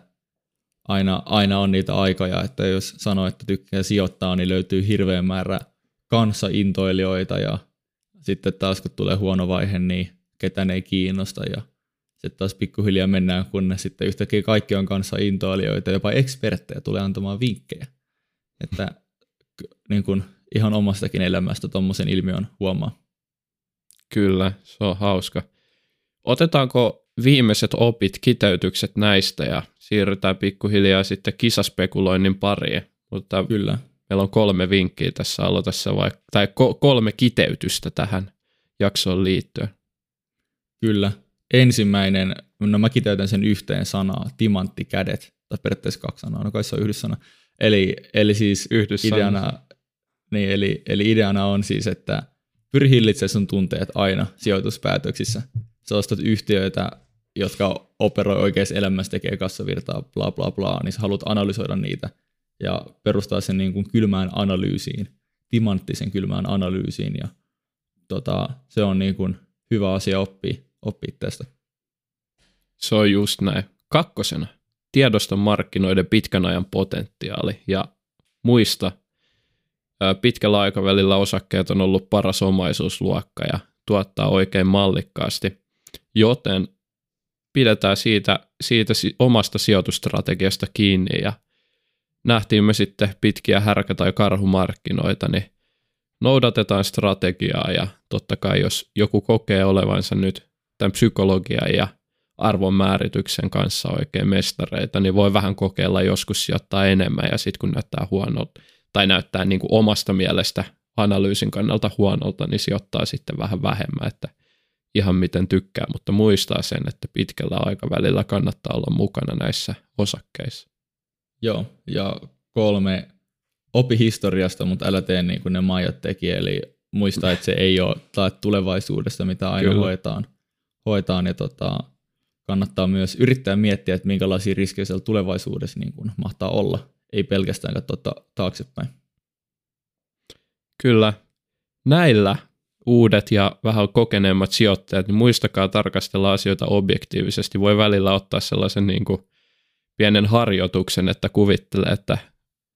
aina on niitä aikoja, että jos sanoo, että tykkää sijoittaa, niin löytyy hirveä määrä kanssaintoilijoita ja sitten taas kun tulee huono vaihe, niin ketään ei kiinnosta ja sitten taas pikkuhiljaa mennään, kun sitten yhtäkkiä kaikki on kanssaintoilijoita, jopa eksperttejä tulee antamaan vinkkejä. Että niin kuin ihan omastakin elämästä tuommoisen ilmiön huomaa. Kyllä, se on hauska. Otetaanko viimeiset opit, kiteytykset näistä ja siirrytään pikkuhiljaa sitten kisaspekuloinnin pariin. Mutta kyllä. Meillä on 3 vinkkiä tässä aloitassa, tai 3 kiteytystä tähän jaksoon liittyen. Kyllä. Ensimmäinen, no mä kiteytän sen yhteen sanaan, timanttikädet, tai periaatteessa 2 sanaa, no kai se on yhdyssana. Eli siis ideana on siis, että pyri hillitsemään sun tunteet aina sijoituspäätöksissä. Sä ostat yhtiöitä, jotka operoi oikeassa elämässä, tekee kassavirtaa, bla bla bla, niin sä haluat analysoida niitä ja perustaa sen niin kuin kylmään analyysiin, timanttisen kylmään analyysiin. Ja se on niin kuin hyvä asia oppia tästä. Se on just näin. 2, tiedosta markkinoiden pitkän ajan potentiaali ja muista, pitkällä aikavälillä osakkeet on ollut paras omaisuusluokka ja tuottaa oikein mallikkaasti, joten pidetään siitä omasta sijoitustrategiasta kiinni ja nähtiin me sitten pitkiä härkä- tai karhumarkkinoita, niin noudatetaan strategiaa ja totta kai jos joku kokee olevansa nyt tämän psykologian ja arvonmäärityksen kanssa oikein mestareita, niin voi vähän kokeilla joskus sijoittaa enemmän ja sitten kun näyttää huonolta tai näyttää niin kuin omasta mielestä analyysin kannalta huonolta, niin sijoittaa sitten vähän vähemmän, että ihan miten tykkää, mutta muistaa sen, että pitkällä aikavälillä kannattaa olla mukana näissä osakkeissa. Joo, ja 3, opi historiasta, mutta älä tee niin kuin ne maijat teki, eli muista, että se ei ole tai tulevaisuudesta, mitä aina kyllä hoitaan ja kannattaa myös yrittää miettiä, että minkälaisia riskejä siellä tulevaisuudessa niin kuin mahtaa olla, ei pelkästään katsoa taaksepäin. Kyllä, näillä uudet ja vähän kokeneemmat sijoittajat, niin muistakaa tarkastella asioita objektiivisesti. Voi välillä ottaa sellaisen niin kuin pienen harjoituksen, että kuvittelee, että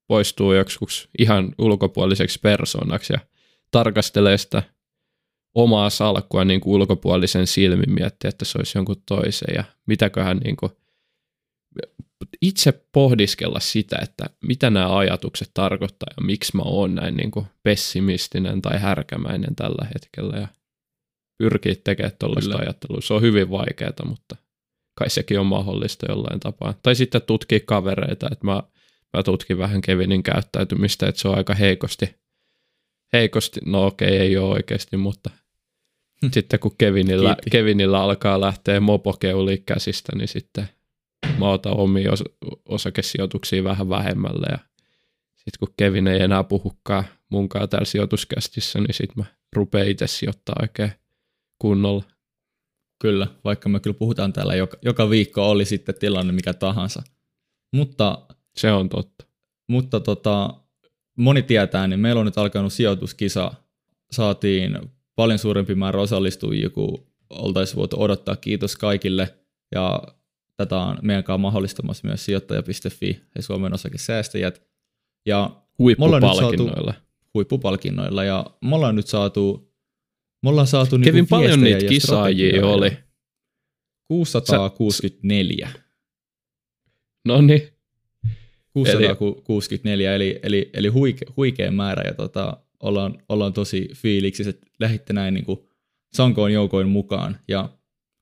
poistuu joksikuksi ihan ulkopuoliseksi persoonaksi ja tarkastelee sitä omaa salkkua niin kuin ulkopuolisen silmin, miettii, että se olisi jonkun toisen ja mitäköhän niin kuin itse pohdiskella sitä, että mitä nämä ajatukset tarkoittaa ja miksi mä oon näin niin kuin pessimistinen tai härkämäinen tällä hetkellä ja pyrkii tekemään tuollaista ajattelua. Se on hyvin vaikeaa, mutta kai sekin on mahdollista jollain tapaa. Tai sitten tutkii kavereita, että mä tutkin vähän Kevinin käyttäytymistä, että se on aika heikosti, no okei, ei ole oikeasti, mutta sitten kun Kevinillä alkaa lähteä mopokeuli käsistä, niin sitten mä otan omia osakesijoituksia vähän vähemmälle ja sitten kun Kevin ei enää puhukaan munkaan täällä sijoituskästissä, niin sitten mä rupean itse sijoittaa oikein kunnolla. Kyllä, vaikka me kyllä puhutaan täällä joka viikko oli sitten tilanne mikä tahansa. Mutta se on totta. Mutta moni tietää, niin meillä on nyt alkanut sijoituskisa. Saatiin paljon suurempi määrä osallistujia kuin oltaisiin voitu odottaa. Kiitos kaikille ja tätä on meidän kanssa mahdollistamassa myös sijoittaja.fi ja Suomen osakesäästäjät. Ja huippupalkinnoilla. Ja me ollaan nyt saatu Kevin, niinku paljon niitä kisaajia oli? 664. No niin. 664, eli huikea määrä. Ja ollaan tosi fiiliksissä, että lähditte näin niin kuin sankoon joukoin mukaan. Ja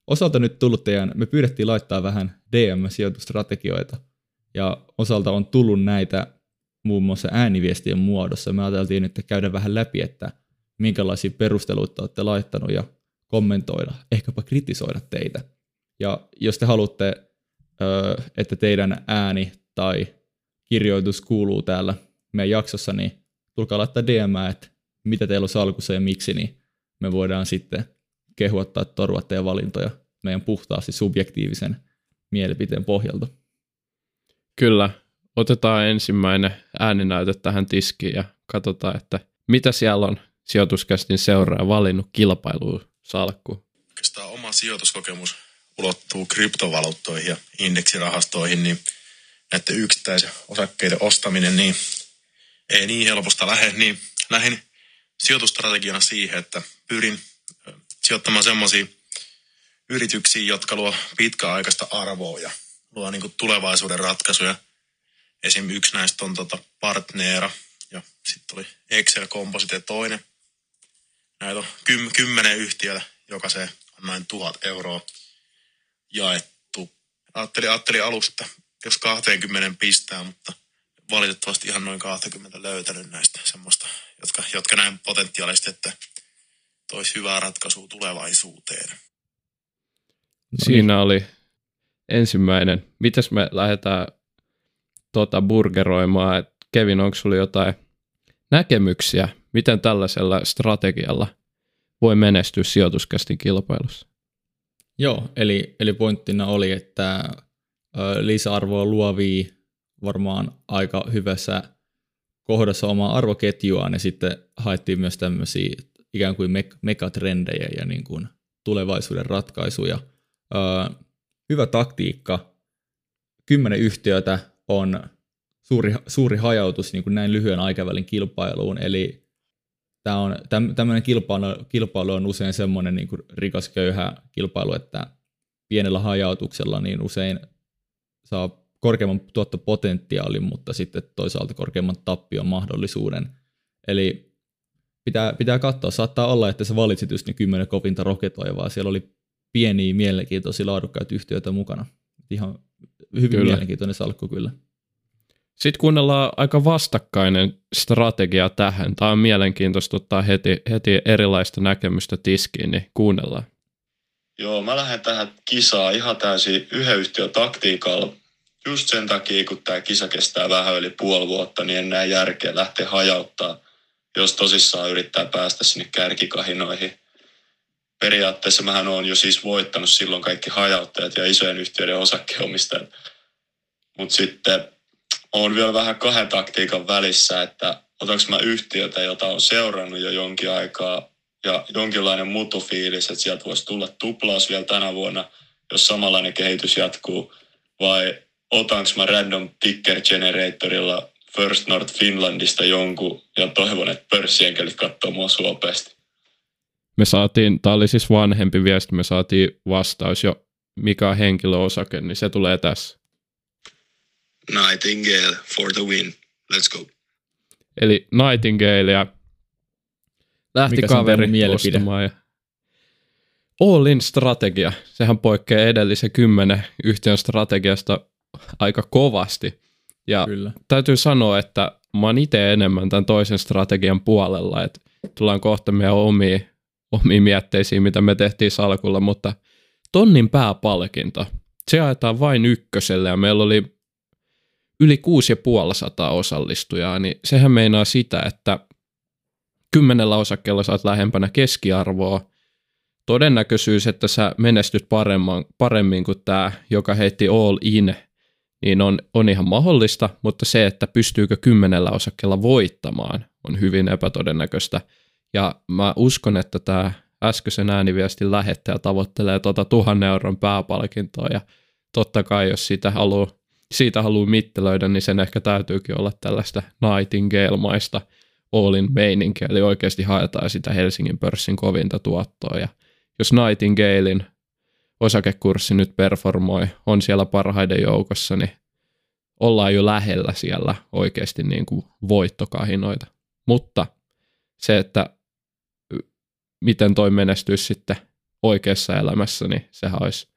osalta nyt tullut teidän, me pyydettiin laittaa vähän DM-sijoitustrategioita, ja osalta on tullut näitä muun muassa ääniviestien muodossa. Me ajateltiin nyt käydä vähän läpi, että minkälaisia perusteluita olette laittanut ja kommentoida, ehkäpä kritisoida teitä. Ja jos te haluatte, että teidän ääni tai kirjoitus kuuluu täällä meidän jaksossa, niin tulkaa laittaa DM-ää, että mitä teillä on salkussa ja miksi, niin me voidaan sitten kehua tai torjua teidän valintoja meidän puhtaasti subjektiivisen mielipiteen pohjalta. Kyllä, otetaan ensimmäinen ääninäyte tähän tiskiin ja katsotaan, että mitä siellä on Sijoituskästin seuraaja valinnut kilpailuun salkkuun. Oikeastaan oma sijoituskokemus ulottuu kryptovaluuttoihin ja indeksirahastoihin, niin näiden yksittäisen osakkeiden ostaminen niin ei niin helposta lähde, niin lähdin sijoitustrategiana siihen, että pyrin sijoittamaan semmoisia yrityksiä, jotka luo pitkäaikaista arvoa ja luo niin kuin tulevaisuuden ratkaisuja. Esim. Yksi näistä on Partnera ja sitten oli Exel Composites toinen. Näitä on 10 yhtiötä, jokaiseen on noin 1 000 euroa jaettu. Ajattelin aluksi, että jos 20 pistää, mutta valitettavasti ihan noin 20 löytänyt näistä semmoista, jotka näin potentiaalisesti, että toisi hyvää ratkaisua tulevaisuuteen. Siinä oli ensimmäinen. Mitäs me lähdetään burgeroimaan? Kevin, onko sulla jotain näkemyksiä, miten tällaisella strategialla voi menestyä sijoituskästin kilpailussa? Joo, eli pointtina oli, että lisäarvoa luovia varmaan aika hyvässä kohdassa omaa arvoketjuaan, ja sitten haettiin myös tämmöisiä ikään kuin megatrendejä ja niin kuin tulevaisuuden ratkaisuja. Hyvä taktiikka. 10 yhtiötä on suuri hajautus niin kuin näin lyhyen aikavälin kilpailuun, eli tämmöinen kilpailu on usein semmoinen niin kuin rikas köyhä kilpailu, että pienellä hajautuksella niin usein saa korkeamman tuottopotentiaalin, mutta sitten toisaalta korkeamman tappion mahdollisuuden. Eli pitää katsoa. Saattaa olla, että sä valitsit just ne 10 kovinta roketoivaa. Siellä oli pieniä, mielenkiintoisia, laadukkaita yhtiöitä mukana. Ihan hyvin kyllä. Mielenkiintoinen salkku kyllä. Sitten kuunnellaan aika vastakkainen strategia tähän. Tämä on mielenkiintoista ottaa heti erilaista näkemystä tiskiin, niin kuunnellaan. Joo, mä lähden tähän kisaan ihan täysin yhden yhtiön taktiikalla. Just sen takia, kun tämä kisa kestää vähän yli puoli vuotta, niin en näe järkeä lähteä hajauttaa, jos tosissaan yrittää päästä sinne kärkikahinoihin. Periaatteessa mähän olen jo siis voittanut silloin kaikki hajauttajat ja isojen yhtiöiden osakkeenomistajat. Mutta sitten olen vielä vähän kahden taktiikan välissä, että otanko mä yhtiötä, jota on seurannut jo jonkin aikaa ja jonkinlainen mutufiilis, että sieltä voisi tulla tuplaus vielä tänä vuonna, jos samanlainen kehitys jatkuu, vai otanko mä random ticker generatorilla First North Finlandista jonkun ja toivon, että pörssienkeli katsoo mua suopeasti. Tämä oli siis vanhempi viesti, me saatiin vastaus jo, mikä on henkilöosake, niin se tulee tässä. Nightingale for the win, let's go. Eli Nightingale ja lähti kaveri ostamaan ja all-in strategia, sehän poikkeaa edellisen 10 yhtiön strategiasta aika kovasti. Ja kyllä. Täytyy sanoa, että mä oon itse enemmän tämän toisen strategian puolella, että tullaan kohta meidän omia mietteisiä, mitä me tehtiin salkulla, mutta tonnin pääpalkinto, se ajetaan vain ykköselle ja meillä oli yli 650 osallistujaa, niin sehän meinaa sitä, että 10 osakkeella saat lähempänä keskiarvoa, todennäköisyys, että sä menestyt paremmin kuin tämä, joka heitti all in, niin on ihan mahdollista, mutta se, että pystyykö 10 osakkeella voittamaan, on hyvin epätodennäköistä. Ja mä uskon, että tämä äskeisen ääniviestin lähettäjä tavoittelee 1 000 euron pääpalkintoa, ja totta kai, jos siitä haluaa mittelöidä, niin sen ehkä täytyykin olla tällaista Nightingale-maista all-in meininkiä, eli oikeasti haetaan sitä Helsingin pörssin kovinta tuottoa, ja jos Nightingalein osakekurssi nyt performoi, on siellä parhaiden joukossa, niin ollaan jo lähellä siellä oikeasti niin kuin voittokahinoita. Mutta se, että miten toi menestyisi sitten oikeassa elämässä, niin sehän olisi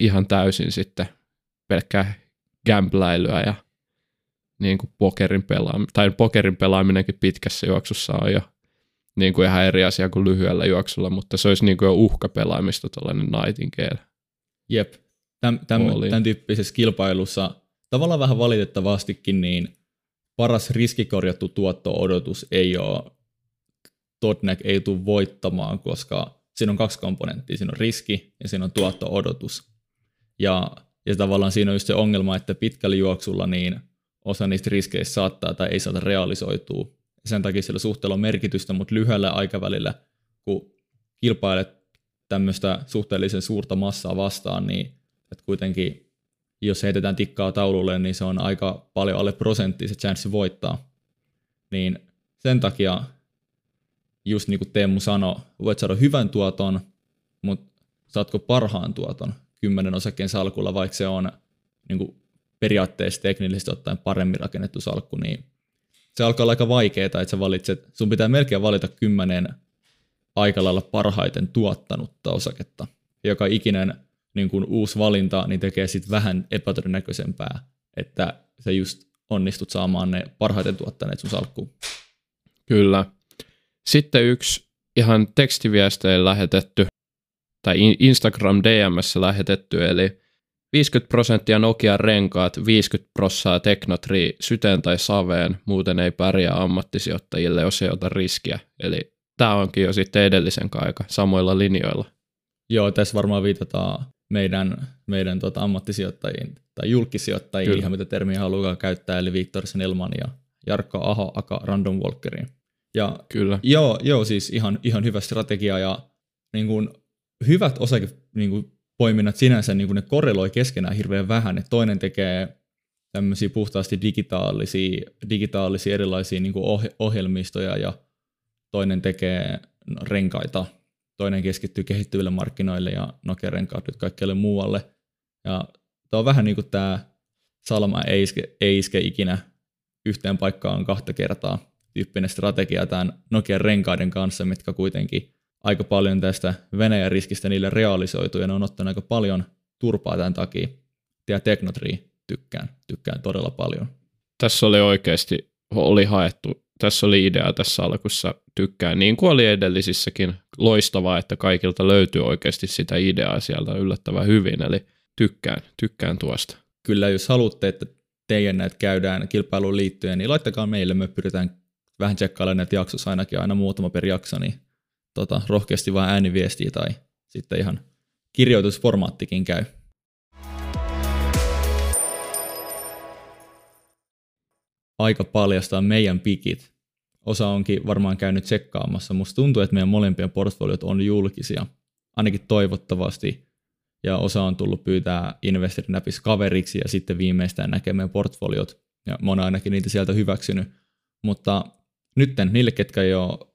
ihan täysin sitten pelkkää gambläilyä ja niin kuin pokerin pelaaminenkin pitkässä juoksussa on jo niin kuin ihan eri asia kuin lyhyellä juoksulla, mutta se olisi niin kuin jo uhkapelaamista tuollainen Nightingale. Jep. Tämän tyyppisessä kilpailussa tavallaan vähän valitettavastikin niin paras riskikorjattu tuotto-odotus ei ole, Todnäk ei tule voittamaan, koska siinä on kaksi komponenttia, siinä on riski ja siinä on tuotto-odotus. Ja tavallaan siinä on just se ongelma, että pitkällä juoksulla niin osa niistä riskeistä saattaa tai ei saata realisoitua. Sen takia sillä suhteella on merkitystä, mutta lyhyellä aikavälillä, kun kilpailet tämmöistä suhteellisen suurta massaa vastaan, niin että kuitenkin jos heitetään tikkaa taululle, niin se on aika paljon alle prosenttia se chanssi voittaa. Niin sen takia, just niin kuin Teemu sanoi, voit saada hyvän tuoton, mutta saatko parhaan tuoton 10 osakkeen salkulla, vaikka se on niin kuin periaatteessa teknillisesti ottaen paremmin rakennettu salkku, niin se alkaa olla aika vaikeaa, että sä valitset, sun pitää melkein valita 10 aika lailla parhaiten tuottanutta osaketta, joka ikinen niin kuin uusi valinta niin tekee sitten vähän epätodennäköisempää, että sä just onnistut saamaan ne parhaiten tuottaneet sun salkkuun. Kyllä. Sitten yksi ihan tekstiviesteillä lähetetty, tai Instagram DM:ssä lähetetty, eli 50% Nokia-renkaat, 50% Technotree syteen tai saveen, muuten ei pärjää ammattisijoittajille, jos ei ota riskiä. Eli tämä onkin jo sitten edellisen aika samoilla linjoilla. Joo, tässä varmaan viitataan meidän ammattisijoittajiin tai julkisijoittajiin, ihan mitä termiä haluaa käyttää, eli Victor Senelman ja Jarkko Aho aka Random Walkerin. Ja kyllä. Joo, siis ihan hyvä strategia ja niin kuin hyvät osakepoiminnat sinänsä, niin kuin ne korreloi keskenään hirveän vähän, että toinen tekee tämmöisiä puhtaasti digitaalisia erilaisia niin kuin ohjelmistoja ja toinen tekee renkaita, toinen keskittyy kehittyville markkinoille ja Nokia-renkaat nyt kaikkialle muualle. Ja tämä on vähän niin kuin tämä salama ei iske ikinä yhteen paikkaan kahta kertaa -tyyppinen strategia tämän Nokian renkaiden kanssa, mitkä kuitenkin aika paljon tästä Venäjän riskistä niille realisoituu, ja ne on ottanut aika paljon turpaa tämän takia. Ja Technotree tykkään todella paljon. Tässä oli oikeasti, tässä oli idea tässä alkussa, tykkään, niin kuin oli edellisissäkin. Loistavaa, että kaikilta löytyy oikeasti sitä ideaa sieltä yllättävän hyvin, eli tykkään tuosta. Kyllä, jos haluatte, että teidän näitä käydään kilpailuun liittyen, niin laittakaa meille, me pyritään vähän tsekkailla näitä jaksossa aina muutama per jakso, niin rohkeasti vaan ääniviestiä tai sitten ihan kirjoitusformaattikin käy. Aika paljastaa meidän pikit. Osa onkin varmaan käynyt tsekkaamassa. Musta tuntuu, että meidän molempien portfoliot on julkisia, ainakin toivottavasti. Ja osa on tullut pyytää Investorinäpis kaveriksi ja sitten viimeistään näkee meidän portfoliot. Ja mä oon ainakin niitä sieltä hyväksynyt. Mutta nytten niille, ketkä ei ole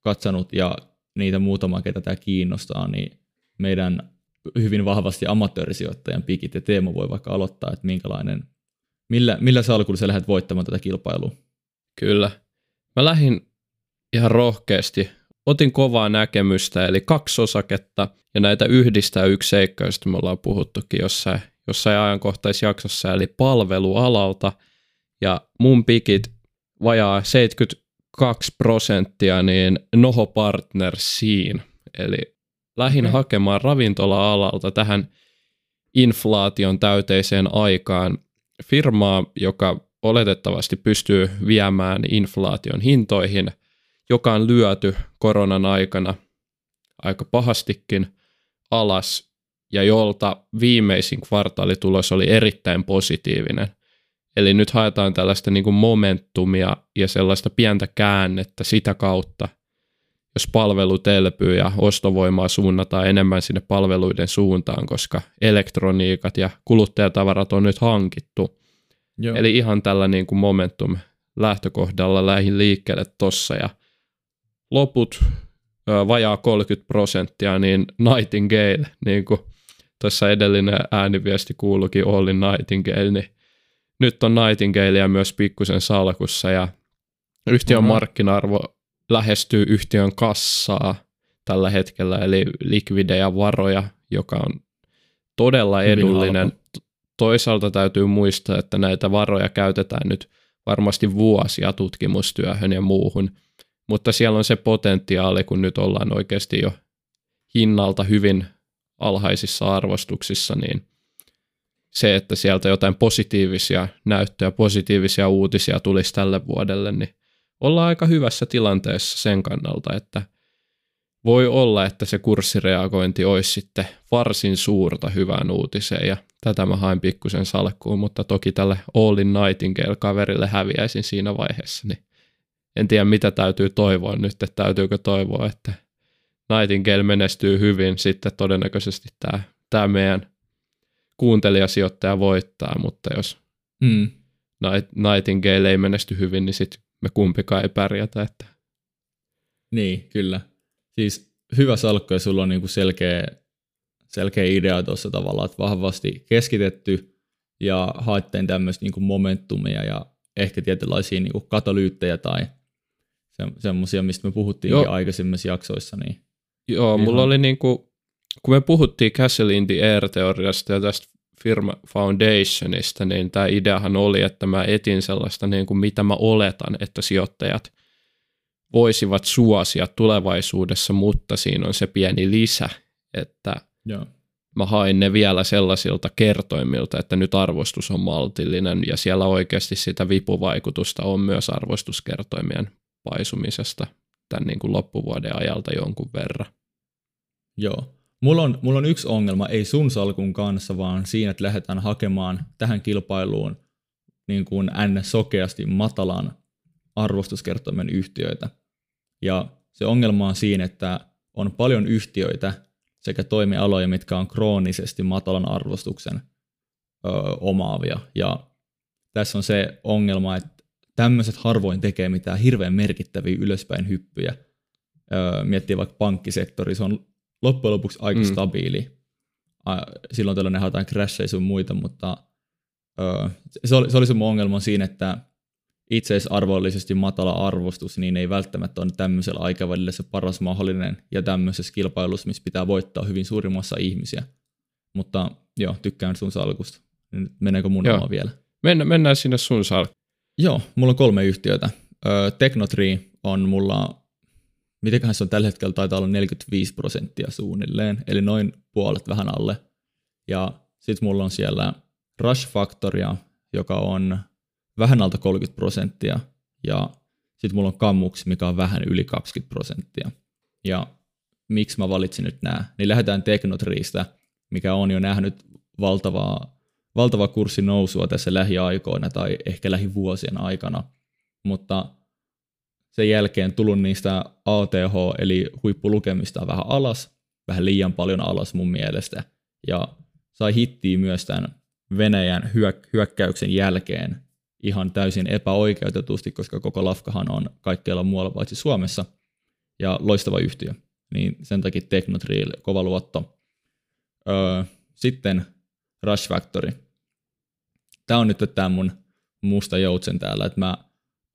katsonut ja niitä muutama, ketä tämä kiinnostaa, niin meidän hyvin vahvasti amatöörisijoittajan pikit, ja Teemu voi vaikka aloittaa, että millä salkulla sä lähdet voittamaan tätä kilpailua? Kyllä. Mä lähdin ihan rohkeasti. Otin kovaa näkemystä, eli 2 osaketta, ja näitä yhdistää yksi seikka, josta me ollaan puhuttukin jossain ajankohtaisjaksossa, eli palvelualalta, ja mun pikit vajaa 72% niin Noho Partnersiin, eli lähdin hakemaan ravintola-alalta tähän inflaation täyteiseen aikaan firmaa, joka oletettavasti pystyy viemään inflaation hintoihin, joka on lyöty koronan aikana aika pahastikin alas ja jolta viimeisin kvartaalitulos oli erittäin positiivinen. Eli nyt haetaan tällaista niin kuin momentumia ja sellaista pientä käännettä sitä kautta, jos palvelut elpyy ja ostovoimaa suunnataan enemmän sinne palveluiden suuntaan, koska elektroniikat ja kuluttajatavarat on nyt hankittu. Joo. Eli ihan tällä niin kuin momentum lähtökohdalla lähin liikkeelle tossa ja loput vajaa 30%, niin Nightingale, niin kuin tuossa edellinen ääniviesti kuuluikin, oli Nightingale, niin nyt on Nightingalea myös pikkusen salkussa ja yhtiön markkina-arvo lähestyy yhtiön kassaa tällä hetkellä, eli likvidejä varoja, joka on todella edullinen. Toisaalta täytyy muistaa, että näitä varoja käytetään nyt varmasti vuosia tutkimustyöhön ja muuhun, mutta siellä on se potentiaali, kun nyt ollaan oikeasti jo hinnalta hyvin alhaisissa arvostuksissa, niin se, että sieltä jotain positiivisia näyttöjä, positiivisia uutisia tulisi tälle vuodelle, niin ollaan aika hyvässä tilanteessa sen kannalta, että voi olla, että se kurssireagointi olisi sitten varsin suurta hyvään uutiseen, ja tätä mä haen pikkusen salkkuun, mutta toki tälle All in Nightingale-kaverille häviäisin siinä vaiheessa, niin en tiedä mitä täytyy toivoa nyt, että täytyykö toivoa, että Nightingale menestyy hyvin, sitten todennäköisesti tämä meidän kuuntelijasijoittaja voittaa, mutta jos Nightingale ei menesty hyvin, niin sitten me kumpikaan ei pärjätä. Että. Niin, kyllä. Siis hyvä salkku ja sulla on niinku selkeä idea tuossa tavallaan, että vahvasti keskitetty ja haettiin tämmöistä niinku momentumia ja ehkä tietynlaisia niinku katalyyttejä tai semmoisia, mistä me puhuttiinkin aikaisemmissa jaksoissa. Niin joo, mulla oli niinku, kun me puhuttiin Castle in the Air-teoriasta ja tästä firma Foundationista, niin tämä ideahan oli, että mä etin sellaista, niin kuin mitä mä oletan, että sijoittajat voisivat suosia tulevaisuudessa, mutta siinä on se pieni lisä, että mä hain ne vielä sellaisilta kertoimilta, että nyt arvostus on maltillinen ja siellä oikeasti sitä vipuvaikutusta on myös arvostuskertoimien paisumisesta tämän niin kuin loppuvuoden ajalta jonkun verran. Joo. Mulla on yksi ongelma, ei sun salkun kanssa, vaan siinä, että lähdetään hakemaan tähän kilpailuun niin kuin sokeasti matalan arvostuskertoimen yhtiöitä. Ja se ongelma on siinä, että on paljon yhtiöitä sekä toimialoja, mitkä on kroonisesti matalan arvostuksen omaavia. Ja tässä on se ongelma, että tämmöiset harvoin tekee mitään hirveän merkittäviä ylöspäin hyppyjä. Miettii vaikka pankkisektori, se on loppujen lopuksi aika stabiili. Silloin tällöin ne haetaan crasheja sun muita, mutta se oli se mun ongelma siinä, että itseisarvollisesti matala arvostus, niin ei välttämättä ole tämmöisellä aikavälillä se paras mahdollinen ja tämmöisessä kilpailussa, missä pitää voittaa hyvin suurimmassa ihmisiä. Mutta joo, tykkään sun salkusta. Nyt meneekö mun omaa vielä? Mennään sinne sun salkkuun. Joo, mulla on 3 yhtiötä. Technotree on mulla, mitenköhän se on tällä hetkellä, taitaa olla 45% suunnilleen, eli noin puolet vähän alle. Ja sit mulla on siellä Rush Factoria, joka on vähän alta 30%, ja sit mulla on Kamux, mikä on vähän yli 20%. Ja miksi mä valitsin nyt nää? Niin lähdetään Technotreestä, mikä on jo nähnyt valtavaa kurssinousua tässä lähiaikoina tai ehkä lähivuosien aikana, mutta sen jälkeen tullut niistä ATH, eli huippulukemista vähän alas, vähän liian paljon alas mun mielestä, ja sai hittiä myös tämän Venäjän hyökkäyksen jälkeen ihan täysin epäoikeutetusti, koska koko lafkahan on kaikkialla muualla paitsi Suomessa, ja loistava yhtiö, niin sen takia Technotree, kova luotto. Sitten Rush Factory. Tämä on nyt tämä mun musta joutsen täällä, että mä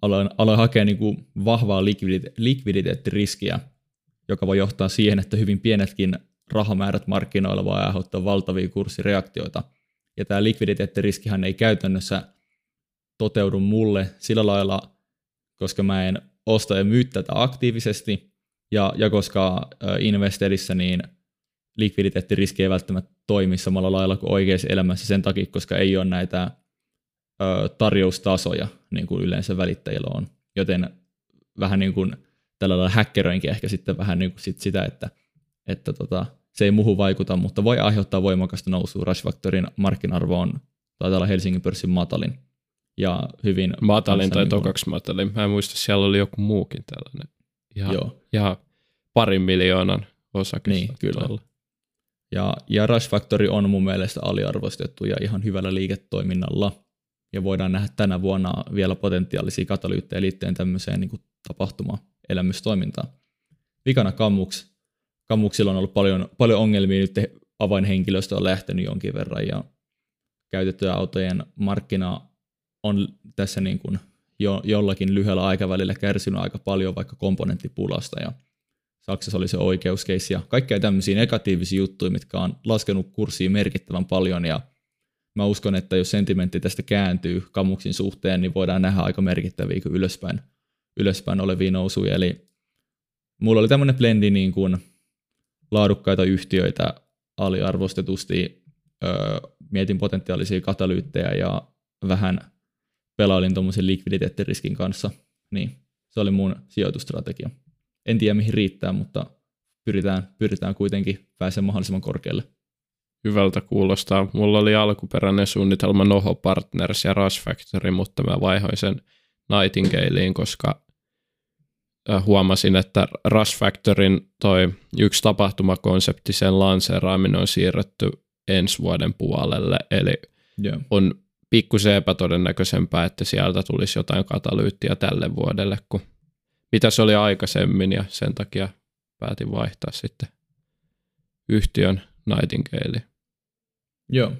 aloin hakea niin kuin vahvaa likviditeettiriskiä, joka voi johtaa siihen, että hyvin pienetkin rahamäärät markkinoilla voi aiheuttaa valtavia kurssireaktioita. Ja tämä likviditeettiriskihan ei käytännössä toteudu mulle sillä lailla, koska mä en osta ja myy tätä aktiivisesti, ja koska investerissä niin likviditeettiriski ei välttämättä toimi samalla lailla kuin oikeassa elämässä sen takia, koska ei ole näitä tarjoustasoja, niin kuin yleensä välittäjillä on. Joten vähän niin kuin tällä lailla häkkeröinkin ehkä sitten vähän niin kuin sitä, että se ei muuhun vaikuta, mutta voi aiheuttaa voimakasta nousua. Rush Factorin markkinarvo on, taitaa olla Helsingin pörssin matalin. Ja hyvin matalin tai niin tokaksi matalin. Mä en muista, siellä oli joku muukin tällainen. Ja 2 miljoonan osake. Niin, kyllä. Olla. Ja Rush Factory on mun mielestä aliarvostettu ja ihan hyvällä liiketoiminnalla. Ja voidaan nähdä tänä vuonna vielä potentiaalisia katalyyttejä liittyen tämmöiseen niin kuin tapahtuma-elämystoimintaan. Vikana Kamux. Kamuksilla on ollut paljon ongelmia, nyt avainhenkilöstö on lähtenyt jonkin verran, ja käytettyjen autojen markkina on tässä niin kuin jollakin lyhyellä aikavälillä kärsinyt aika paljon vaikka komponenttipulasta, ja Saksassa oli se oikeuskeissi ja kaikkia tämmöisiä negatiivisia juttuja, mitkä on laskenut kurssiin merkittävän paljon, ja mä uskon, että jos sentimentti tästä kääntyy Kamuksin suhteen, niin voidaan nähdä aika merkittäviä ylöspäin olevia nousuja. Eli mulla oli tämmöinen blendi niin kuin laadukkaita yhtiöitä aliarvostetusti, mietin potentiaalisia katalyyttejä ja vähän pelailin tuommoisen likviditeettiriskin kanssa. Niin, se oli mun sijoitustrategia. En tiedä mihin riittää, mutta pyritään kuitenkin pääsemään mahdollisimman korkealle. Hyvältä kuulostaa. Mulla oli alkuperäinen suunnitelma Noho Partners ja Rush Factory, mutta mä vaihoin sen Nightingaleen, koska huomasin, että Rush Factoryn toi yksi tapahtumakonsepti, sen lanseeraaminen on siirretty ensi vuoden puolelle, eli on pikkusen epätodennäköisempää, että sieltä tulisi jotain katalyyttiä tälle vuodelle, kun mitä se oli aikaisemmin, ja sen takia päätin vaihtaa sitten yhtiön Nightingale. Joo,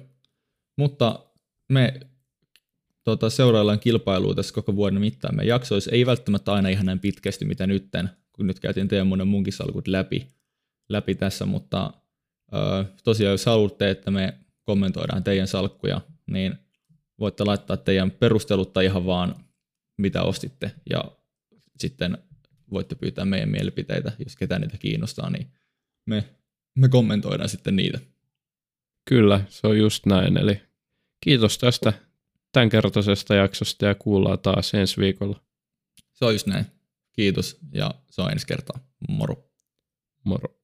mutta me seuraillaan kilpailua tässä koko vuoden mittaan. Me jaksoissa ei välttämättä aina ihan näin pitkästi, mitä nytten, kun nyt käytiin Teemun ja munkin salkut läpi tässä, mutta tosiaan jos haluatte, että me kommentoidaan teidän salkkuja, niin voitte laittaa teidän perustelut tai ihan vaan mitä ostitte, ja sitten voitte pyytää meidän mielipiteitä, jos ketään niitä kiinnostaa, niin me kommentoidaan sitten niitä. Kyllä, se on just näin. Eli kiitos tästä tämänkertaisesta jaksosta ja kuullaan taas ensi viikolla. Se on just näin. Kiitos ja se on ensi kertaa. Moro. Moro.